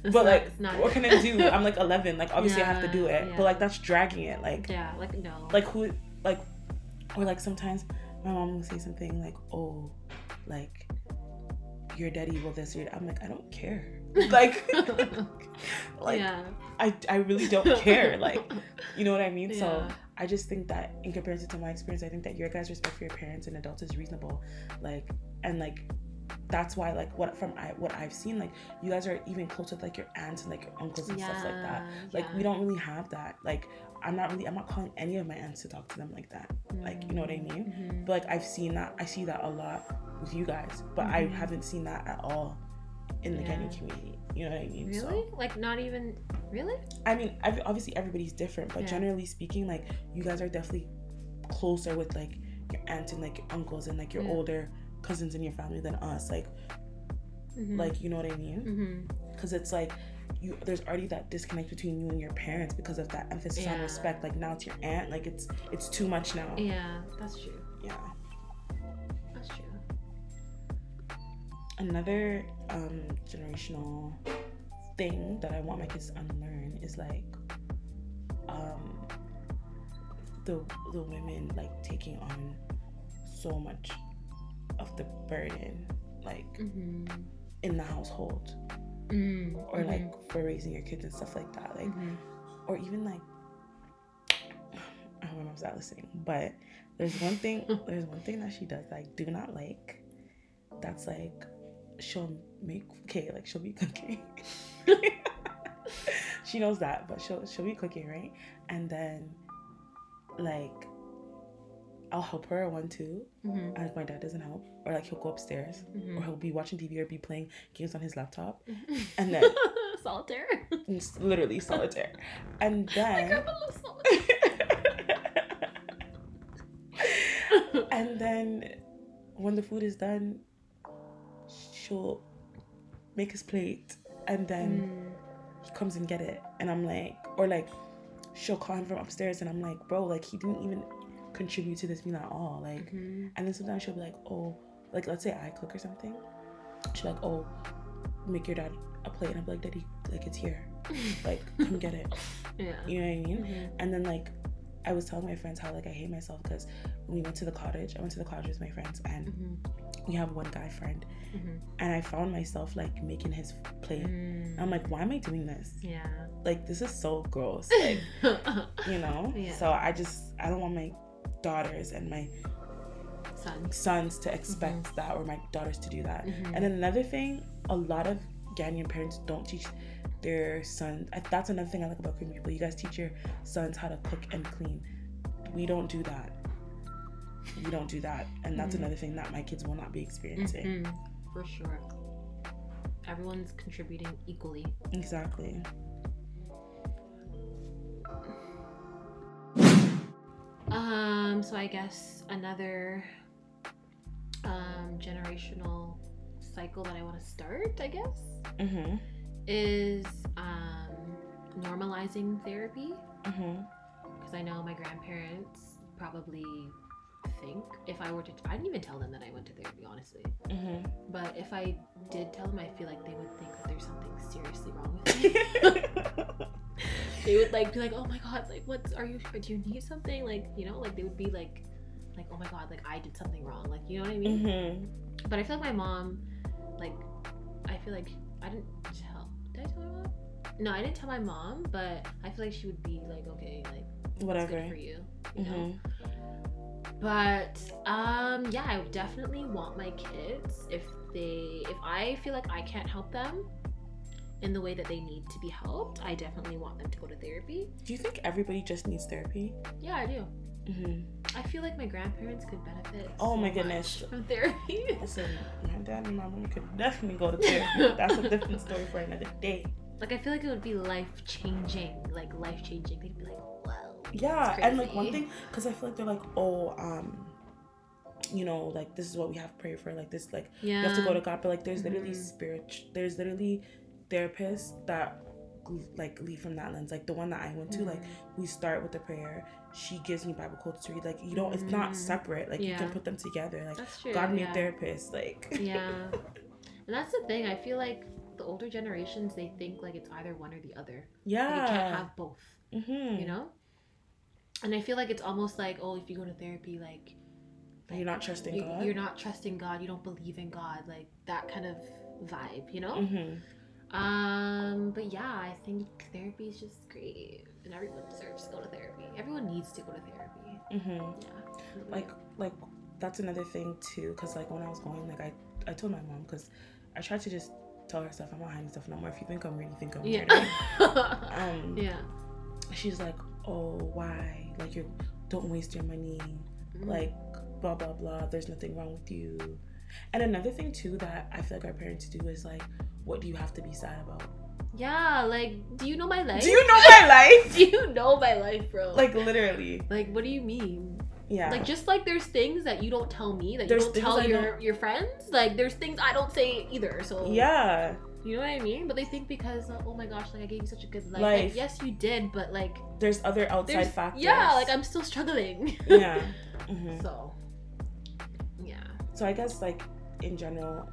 like, what it. Can I do? I'm like eleven. Like obviously yeah, I have to do it. Yeah. But like that's dragging it. Like yeah. Like no. Like who? Like or like sometimes my mom will say something like, oh, like your daddy will this. Your I'm like I don't care. Like, like yeah. I I really don't care. Like you know what I mean? Yeah. So. I just think that in comparison to my experience, I think that your guys' respect for your parents and adults is reasonable. Like, and like, that's why, like, what from I, what I've seen, like, you guys are even close with like your aunts and like your uncles and yeah, stuff like that. Like, yeah. we don't really have that. Like, I'm not really, I'm not calling any of my aunts to talk to them like that. Mm-hmm. Like, you know what I mean? Mm-hmm. But like, I've seen that, I see that a lot with you guys, but mm-hmm. I haven't seen that at all in the yeah. Ghanaian community. You know what I mean? Really? So, like not even really? I mean, I've, obviously everybody's different, but yeah. generally speaking, like you guys are definitely closer with like your aunts and like your uncles and like your yeah. older cousins in your family than us. Like, mm-hmm. like you know what I mean? Because mm-hmm. it's like you there's already that disconnect between you and your parents because of that emphasis yeah. on respect. Like now it's your aunt. Like it's it's too much now. Yeah, that's true. Yeah, that's true. Another um, generational thing that I want my kids to unlearn is like um, the the women like taking on so much of the burden like mm-hmm. in the household mm-hmm. or like mm-hmm. for raising your kids and stuff like that like mm-hmm. or even like I don't know if I'm not listening but there's one thing there's one thing that she does that I do not like that's like she'll make okay like she'll be cooking she knows that but she'll she'll be cooking right and then like I'll help her one too mm-hmm. and if my dad doesn't help or like he'll go upstairs mm-hmm. or he'll be watching T V or be playing games on his laptop mm-hmm. and then solitaire literally solitaire and then my grandma loves solitaire. And then when the food is done she'll make his plate and then mm. he comes and get it and I'm like or like she'll call him from upstairs and I'm like bro like he didn't even contribute to this meal at all like mm-hmm. and then sometimes she'll be like oh like let's say I cook or something she's like oh make your dad a plate and I'm like daddy like it's here like come get it yeah you know what I mean mm-hmm. and then like I was telling my friends how like I hate myself because we went to the cottage I went to the cottage with my friends and mm-hmm. we have one guy friend mm-hmm. and I found myself like making his plate mm. I'm like why am I doing this yeah like this is so gross like you know yeah. so I just I don't want my daughters and my sons, sons to expect mm-hmm. that or my daughters to do that mm-hmm. and another thing a lot of Ghanaian parents don't teach their sons. That's another thing I like about Caribbean people. You guys teach your sons how to cook and clean. We don't do that. We don't do that, and that's mm-hmm. another thing that my kids will not be experiencing. Mm-hmm. For sure, everyone's contributing equally. Exactly. Um. So I guess another um generational cycle that I want to start, I guess, mm-hmm. is um, normalizing therapy. Because mm-hmm. I know my grandparents probably think if I were to, I didn't even tell them that I went to therapy, honestly. Mm-hmm. But if I did tell them, I feel like they would think that there's something seriously wrong with me. They would like be like, oh my god, like what are you? Do you need something? Like you know, like they would be like, like oh my god, like I did something wrong. Like you know what I mean? Mm-hmm. But I feel like my mom. Like, I feel like I didn't tell. Did I tell my mom? No, I didn't tell my mom, but I feel like she would be like, okay, like whatever, good for you, you mm-hmm. know. But um, yeah, I definitely want my kids if they, if I feel like I can't help them in the way that they need to be helped, I definitely want them to go to therapy. Do you think everybody just needs therapy? Yeah, I do. Mm-hmm. I feel like my grandparents could benefit. Oh so my goodness, from therapy. Listen, my dad and my mom could definitely go to therapy. That's a different story for another day. Like, I feel like it would be life changing. Like life changing. They'd be like, wow. Yeah, and like one thing, because I feel like they're like, oh, um, you know, like this is what we have prayer for. Like this, like yeah. you have to go to God. But like, there's mm-hmm. literally spirit. There's literally therapists that like leave from that lens. Like the one that I went to, mm-hmm. like we start with the prayer. She gives me Bible quotes to read. Like, you don't, it's not separate. Like, yeah. you can put them together. Like, that's true. God made yeah. therapists. Like, yeah. And that's the thing. I feel like the older generations, they think like it's either one or the other. Yeah. Like, you can't have both. Mm-hmm. You know? And I feel like it's almost like, oh, if you go to therapy, like, like you're not trusting you, God. You're not trusting God. You don't believe in God. Like, that kind of vibe, you know? Mm-hmm. Um, but yeah, I think therapy is just great, and everyone deserves to go to therapy. Everyone needs to go to therapy. Mm-hmm. Yeah. Like, like that's another thing too, because like when I was going, like I, I told my mom, because I tried to just tell her stuff. I'm not hiding stuff no more. If you think I'm weird, you think I'm weird. Yeah. um, yeah. She's like, oh, why? Like, you don't waste your money. Mm-hmm. Like, blah blah blah. There's nothing wrong with you. And another thing too that I feel like our parents do is like, what do you have to be sad about? Yeah, like, do you know my life? Do you know my life? Do you know my life, bro? Like, literally. Like, what do you mean? Yeah. Like, just like there's things that you don't tell me, that there's you don't tell I your don't... your friends. Like, there's things I don't say either, so. Yeah. You know what I mean? But they think because, oh my gosh, like, I gave you such a good life. life. Like, yes, you did, but like. There's other outside there's, factors. Yeah, like, I'm still struggling. Yeah. Mm-hmm. So, yeah. So I guess, like, in general,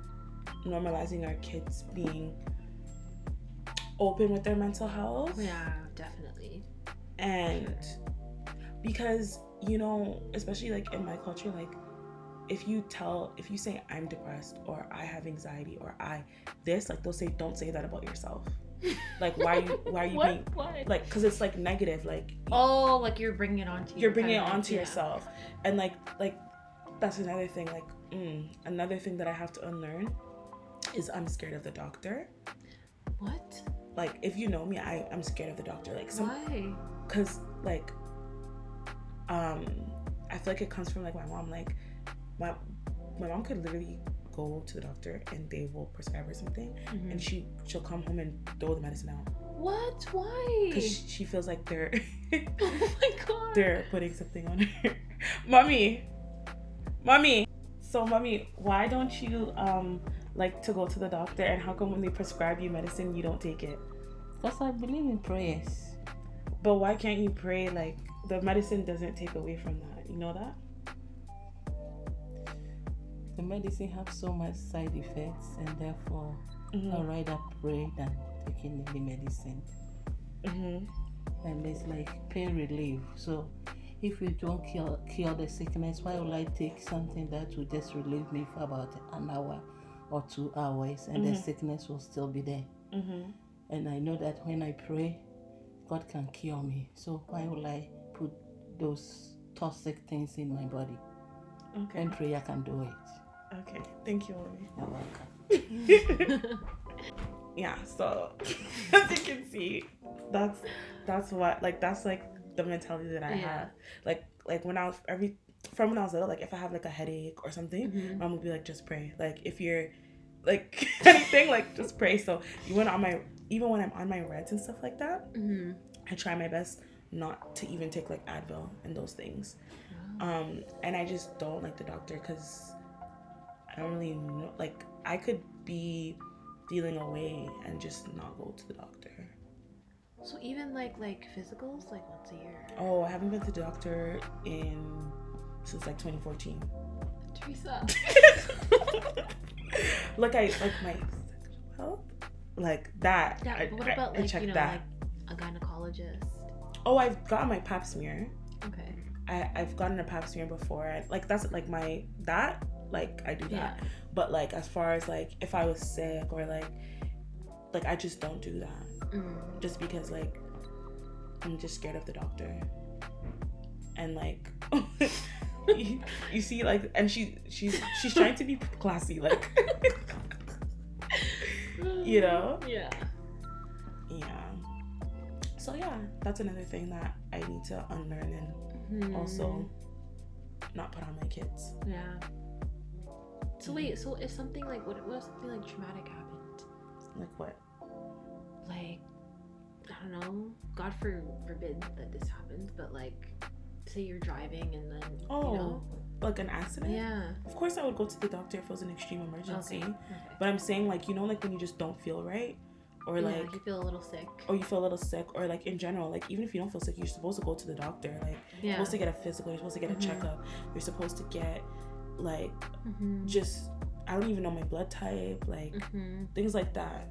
normalizing our kids being open with their mental health. Yeah, definitely. And sure. Because, you know, especially like in my culture, like if you tell, if you say I'm depressed or I have anxiety or I this, like they'll say, don't say that about yourself. Like, why are you, why are you what, being, what? Like, because it's like negative, like. Oh, like you're bringing it on to You're bringing it on to yeah. yourself. And like, like that's another thing, like mm, another thing that I have to unlearn is I'm scared of the doctor. What? Like, if you know me, I, I'm scared of the doctor. Like, some, why? Because, like, um, I feel like it comes from, like, my mom. Like, my my mom could literally go to the doctor and they will prescribe her something. Mm-hmm. And she, she'll come home and throw the medicine out. What? Why? Because she, she feels like they're... oh, my God. They're putting something on her. Mommy. Mommy. So, Mommy, why don't you... um? like to go to the doctor, and how come when they prescribe you medicine you don't take it? Because I believe in prayers. But why can't you pray? Like, the medicine doesn't take away from that, you know? That the medicine has so much side effects, and therefore mm-hmm. I'd rather pray than taking the medicine. Mm-hmm. And it's like pain relief. So if you don't cure, cure the sickness, why would I take something that will just relieve me for about an hour or two hours, and mm-hmm. the sickness will still be there? Mm-hmm. And I know that when I pray, God can cure me. So why would I put those toxic things in my body? Okay. And prayer can do it. Okay. Thank you, Mommy. You're welcome. Yeah. So as you can see, that's that's what like that's like the mentality that I yeah. have. Like like when I was every. From when I was little, like if I have like a headache or something, mm-hmm. Mom would be like, just pray. Like if you're like anything, like just pray. So you went on my even when I'm on my reds and stuff like that, mm-hmm. I try my best not to even take like Advil and those things. Oh. Um, and I just don't like the doctor because I don't really know. Like, I could be feeling away and just not go to the doctor. So even like like physicals, like once a year. Oh, I haven't been to the doctor in. Since like twenty fourteen. Teresa. Like I like my sexual health, like that. Yeah, I, but what about I, like I you know that. Like a gynecologist? Oh, I've got my pap smear. Okay. I I've gotten a pap smear before. I, like that's like my that like I do that. Yeah. But like as far as like if I was sick or like like I just don't do that mm. just because like I'm just scared of the doctor. And like. You, you see, like, and she she's she's trying to be classy, like, you know. Yeah. Yeah. So yeah, that's another thing that I need to unlearn and mm-hmm. also not put on my kids. Yeah. So wait, so if something like, what, what if something like traumatic happened? Like what? Like, I don't know, God forbid that this happens, but like, say you're driving and then, oh, you know. Like an accident? Yeah. Of course I would go to the doctor if it was an extreme emergency. Okay. Okay. But I'm saying like, you know, like when you just don't feel right? Or yeah, like you feel a little sick, or you feel a little sick, or like in general, like even if you don't feel sick, you're supposed to go to the doctor. Like yeah. you're supposed to get a physical, you're supposed to get mm-hmm. a checkup, you're supposed to get like mm-hmm. just I don't even know my blood type, like mm-hmm. things like that.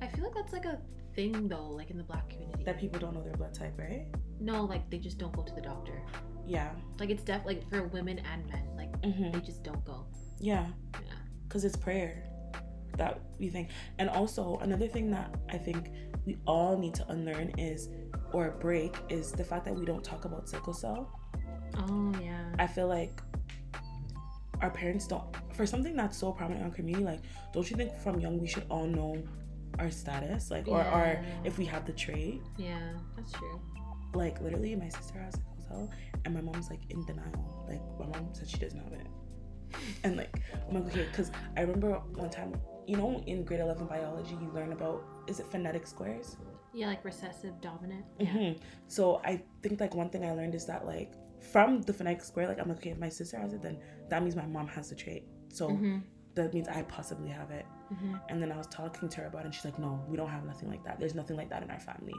I feel like that's like a thing though, like in the Black community, that people don't know their blood type, right? No, like they just don't go to the doctor. Yeah, like it's def like for women and men, like mm-hmm. they just don't go. Yeah, yeah, because it's prayer that we think. And also another thing that I think we all need to unlearn is, or break, is the fact that we don't talk about sickle cell. Oh yeah. I feel like our parents don't, for something that's so prominent in our community, like don't you think from young we should all know our status, like, or yeah. our, if we have the trait. Yeah, that's true. Like literally my sister has sickle cell and my mom's like in denial, like my mom said she doesn't have it. And like I'm like okay, because I remember one time, you know, in grade eleven biology, you learn about, is it phonetic squares? Yeah, like recessive, dominant. Mm-hmm. Yeah. So I think like one thing I learned is that like from the phonetic square, like I'm like, okay, if my sister has it, then that means my mom has the trait. So mm-hmm. that means I possibly have it. Mm-hmm. And then I was talking to her about it, and she's like, no, we don't have nothing like that. There's nothing like that in our family.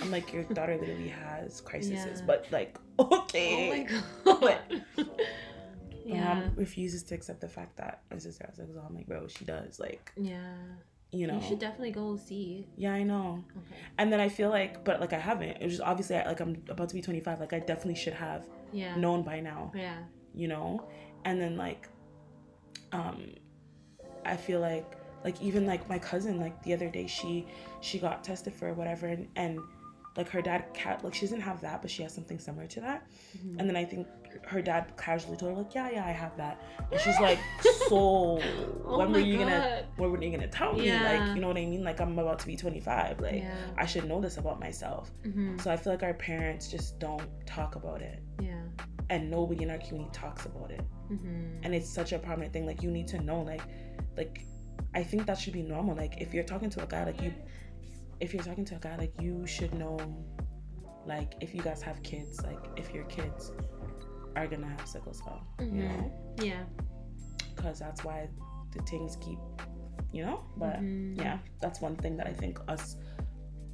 I'm like, your daughter literally has crises, yeah. but like, okay. Oh my God. My yeah. mom refuses to accept the fact that my sister has sickle cell. I'm like, bro, she does. Like, yeah, you know, you should definitely go see. Yeah, I know. Okay. And then I feel like, but like I haven't. It was just obviously I, like I'm about to be twenty-five. Like I definitely should have yeah. known by now. Yeah. You know, and then like, um, I feel like like even like my cousin, like the other day she she got tested for whatever, and, and like her dad cat like she doesn't have that, but she has something similar to that. Mm-hmm. And then I think her dad casually told her like, yeah, yeah, I have that. And she's like, so oh when were you God. gonna when were you gonna tell me? Yeah. Like, you know what I mean? Like I'm about to be twenty-five. Like yeah. I should know this about myself. Mm-hmm. So I feel like our parents just don't talk about it. Yeah. And nobody in our community talks about it. Mm-hmm. And it's such a prominent thing. Like you need to know. Like, like I think that should be normal. Like if you're talking to a guy, like you. If you're talking to a guy, like you should know, like if you guys have kids, like if your kids are gonna have sickle cell, mm-hmm. you know? Yeah. Because that's why the things keep, you know? But mm-hmm. yeah, that's one thing that I think us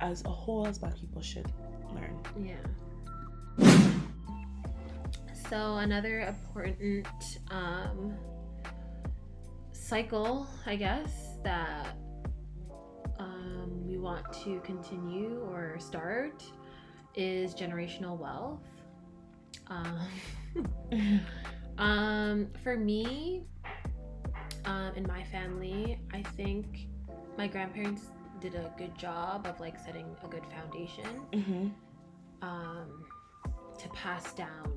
as a whole, as Black people, should learn. Yeah. So another important um, cycle, I guess, that Um, we want to continue or start is generational wealth. Um, um, for me, um, in my family, I think my grandparents did a good job of like setting a good foundation mm-hmm. um, to pass down,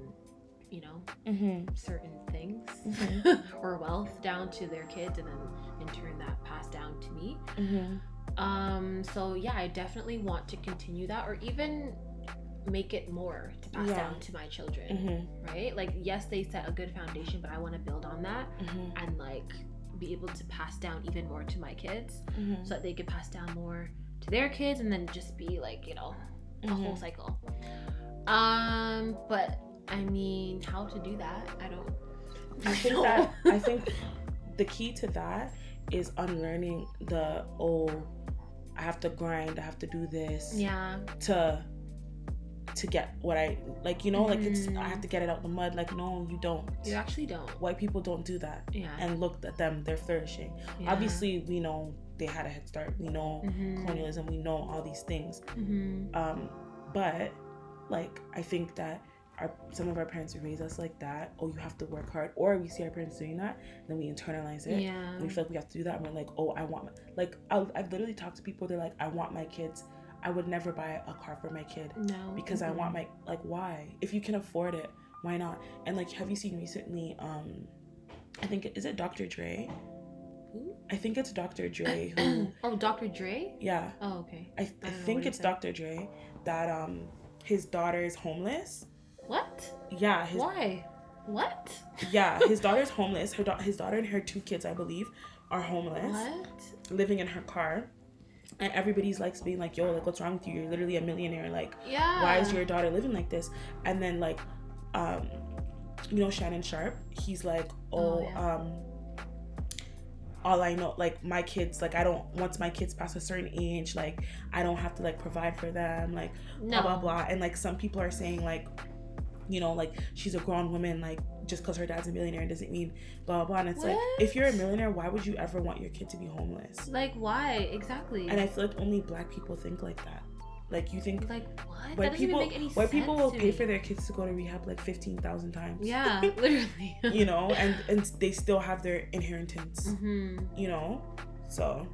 you know, mm-hmm. certain things mm-hmm. or wealth down to their kids, and then in turn that passed down to me. Mm-hmm. Um, so yeah, I definitely want to continue that, or even make it more to pass yeah. down to my children, mm-hmm. right? Like, yes, they set a good foundation, but I want to build on that mm-hmm. and like be able to pass down even more to my kids mm-hmm. so that they could pass down more to their kids, and then just be like, you know, a mm-hmm. whole cycle. Um, but I mean, how to do that? I don't, I, I think know. that, I think the key to that is unlearning the oh I have to grind, I have to do this yeah to to get what I like, you know, like mm. it's I have to get it out the mud. Like no, you don't. You actually don't. White people don't do that. Yeah. And look at them, they're flourishing. Yeah. Obviously we know they had a head start, we know mm-hmm. colonialism, we know all these things. Mm-hmm. Um but like I think that Our, some of our parents raise us like that, oh you have to work hard, or we see our parents doing that and then we internalize it yeah. and we feel like we have to do that, and we're like oh I want my, like I'll, I've literally talked to people, they're like I want my kids, I would never buy a car for my kid no. because mm-hmm. I want my, like why, if you can afford it why not? And like have you seen recently um I think is it Doctor Dre who? I think it's Doctor Dre who oh Doctor Dre yeah oh okay I, I, I think it's Dr. Dre that um his daughter's homeless. What? Yeah. His, Why? What? Yeah, his daughter's homeless. Her da- his daughter and her two kids, I believe, are homeless. What? Living in her car. And everybody's like being like, yo, like, what's wrong with you? You're literally a millionaire. Like, yeah. Why is your daughter living like this? And then, like, um, you know, Shannon Sharp, he's like, oh, oh yeah. um, all I know, like, my kids, like, I don't, once my kids pass a certain age, like, I don't have to, like, provide for them, like, no. blah, blah, blah. And, like, some people are saying, like, you know, like, she's a grown woman, like, just because her dad's a millionaire doesn't mean blah, blah, blah. And it's what? Like, if you're a millionaire, why would you ever want your kid to be homeless? Like, why? Exactly. And I feel like only black people think like that. Like, you think... Like, what? That doesn't people, even make any sense. White people will pay me. For their kids to go to rehab, like, fifteen thousand times. Yeah, literally. You know? And, and they still have their inheritance. Mm-hmm. You know? So,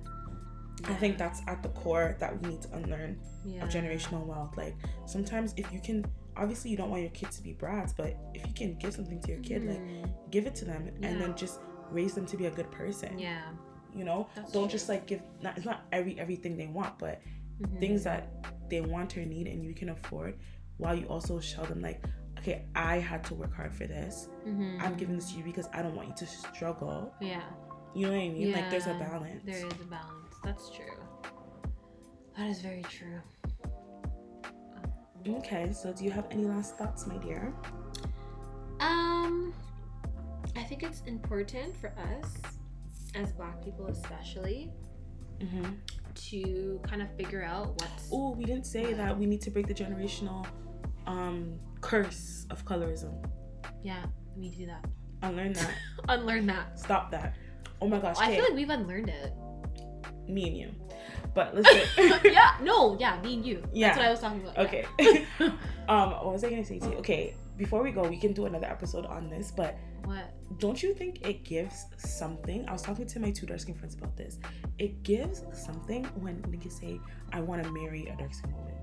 yeah. I think that's at the core that we need to unlearn yeah. of generational wealth. Like, sometimes if you can... Obviously, you don't want your kids to be brats, but if you can give something to your kid, mm. like, give it to them. Yeah. And then just raise them to be a good person. Yeah. You know? That's don't true. Just, like, give... Not, it's not every everything they want, but mm-hmm. things that... they want or need and you can afford, while you also show them like, okay, I had to work hard for this. Mm-hmm. I'm giving this to you because I don't want you to struggle. Yeah. You know what I mean? Yeah, like, there's a balance. There is a balance. That's true. That is very true. Okay, so do you have any last thoughts, my dear? Um, I think it's important for us, as Black people especially, mm-hmm. to kind of figure out what's... Oh, we didn't say that we need to break the generational um, curse of colorism. Yeah, we need to do that. Unlearn that. Unlearn that. Stop that. Oh my gosh. Oh, I hey. feel like we've unlearned it. Me and you. But listen. yeah, no, yeah, me and you. Yeah. That's what I was talking about. Okay. Yeah. um, what was I going to say to you? Okay, before we go, we can do another episode on this, but... What? Don't you think it gives something? I was talking to my two dark skin friends about this. It gives something when niggas say, I want to marry a dark skin woman.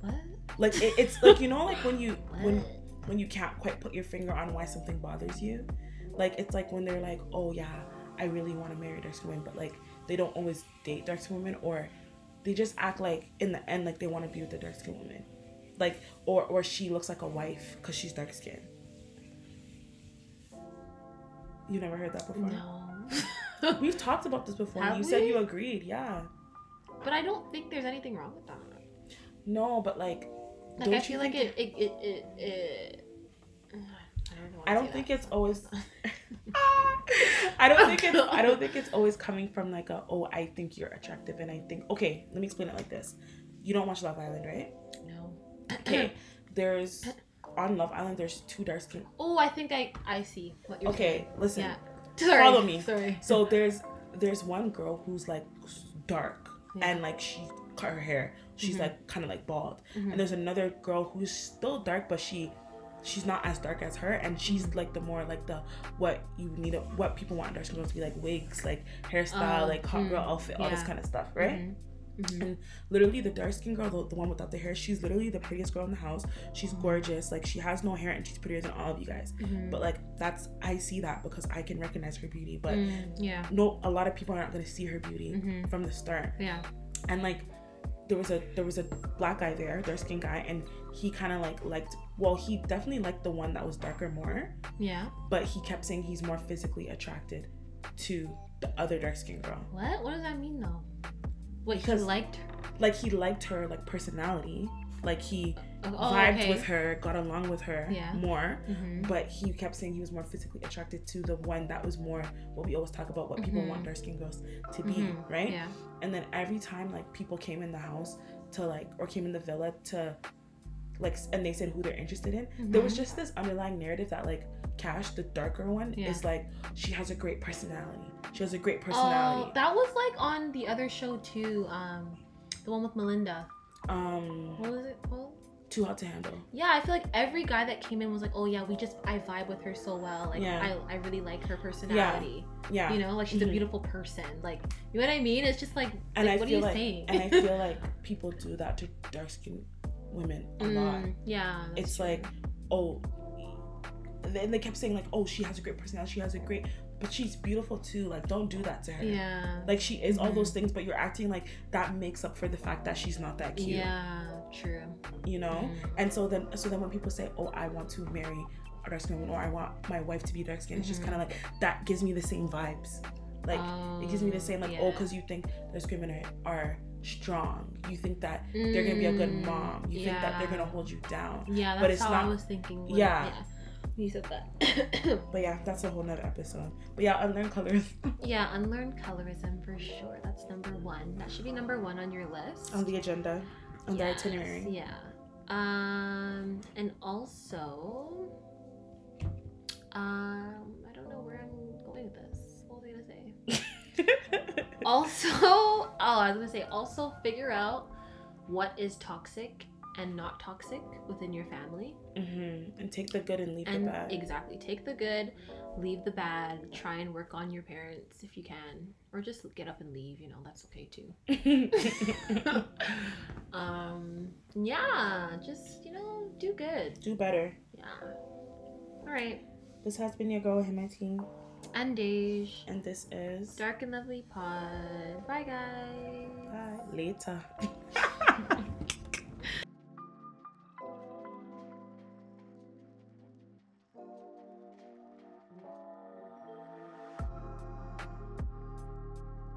What? Like, it, it's like, you know, like when you what? when when you can't quite put your finger on why something bothers you. Like, it's like when they're like, oh yeah, I really want to marry a dark skin woman, but like they don't always date dark skin women, or they just act like in the end like they want to be with a dark skin woman. Like, or, or she looks like a wife because she's dark skinned. You never heard that before? No. We've talked about this before. Have you we? Said you agreed, yeah. But I don't think there's anything wrong with that. No, but like... Like, I feel like it, it, it, it, it... I don't know. I don't think that. It's always... I don't think it's, I don't think it's always coming from like a, oh, I think you're attractive and I think... Okay, let me explain it like this. You don't watch Love Island, right? No. Okay, there's... On Love Island, there's two dark skin. Oh, I think I I see what you're okay, saying. Okay, listen. Yeah. Sorry. Follow me. Sorry. So there's there's one girl who's like dark yeah. and like she cut her hair. She's mm-hmm. like kind of like bald. Mm-hmm. And there's another girl who's still dark, but she she's not as dark as her, and she's mm-hmm. like the more like the what you need, what people want dark skin girls to be like, wigs, like hairstyle, uh, like hot mm-hmm. girl outfit, yeah. all this kind of stuff, right? Mm-hmm. Mm-hmm. And literally the dark skinned girl, the, the one without the hair, she's literally the prettiest girl in the house. She's mm-hmm. gorgeous. Like, she has no hair and she's prettier than all of you guys. Mm-hmm. But like, that's, I see that because I can recognize her beauty. But mm, yeah, no, a lot of people are not going to see her beauty mm-hmm. from the start. Yeah. And like, there was a there was a black guy there, dark skinned guy, and he kind of like liked, well, he definitely liked the one that was darker more. Yeah. But he kept saying he's more physically attracted to the other dark skinned girl. What? What does that mean though? What, because he liked her? Like, he liked her, like, personality. Like, he oh, vibed okay. with her, got along with her yeah. more. Mm-hmm. But he kept saying he was more physically attracted to the one that was more what we always talk about, what mm-hmm. people want dark skin girls to be, mm-hmm. right? Yeah. And then every time, like, people came in the house to, like, or came in the villa to, like, and they said who they're interested in, mm-hmm. there was just this underlying narrative that, like, Cash, the darker one, yeah. is like, she has a great personality. She has a great personality. Oh, that was like on the other show too, um, the one with Melinda. Um, what was it called? Too Hot to Handle. Yeah, I feel like every guy that came in was like, oh yeah, we just, I vibe with her so well. Like, yeah. I, I really like her personality. Yeah. yeah. You know, like, she's mm-hmm. a beautiful person. Like, you know what I mean? It's just like, and like, I what feel are you like, saying? And I feel like people do that to dark skinned women a mm, lot. Yeah. It's true. Like, oh, and they kept saying like, oh, she has a great personality. She has a great... But she's beautiful too. Like, don't do that to her. Yeah. Like, she is mm-hmm. all those things, but you're acting like that makes up for the fact that she's not that cute. Yeah, True. You know? Mm. And so then so then when people say, oh, I want to marry a dark skinned woman, or I want my wife to be dark skinned, mm-hmm. it's just kinda like that gives me the same vibes. Like um, it gives me the same like, yeah. oh, because you think those women are strong, you think that mm, they're gonna be a good mom, you yeah. think that they're gonna hold you down. Yeah, that's but it's how not, I was thinking. Yeah. yeah. You said that. But yeah, that's a whole nother episode. But yeah, unlearn colorism. Yeah, unlearn colorism for sure. That's number one. That should be number one on your list. On the agenda. On yes, the itinerary. Yeah. Um, and also, um, I don't know where I'm going with this. What was I going to say? Also, oh, I was going to say, also figure out what is toxic and not toxic within your family. Mm-hmm. And take the good and leave and the bad. Exactly. Take the good, leave the bad, try and work on your parents if you can. Or just get up and leave, you know, that's okay too. um, yeah, just, you know, do good. Do better. Yeah. All right. This has been your girl, Ohemaa T. I'm Dej. And this is Dark and Lovely Pod. Bye, guys. Bye. Later.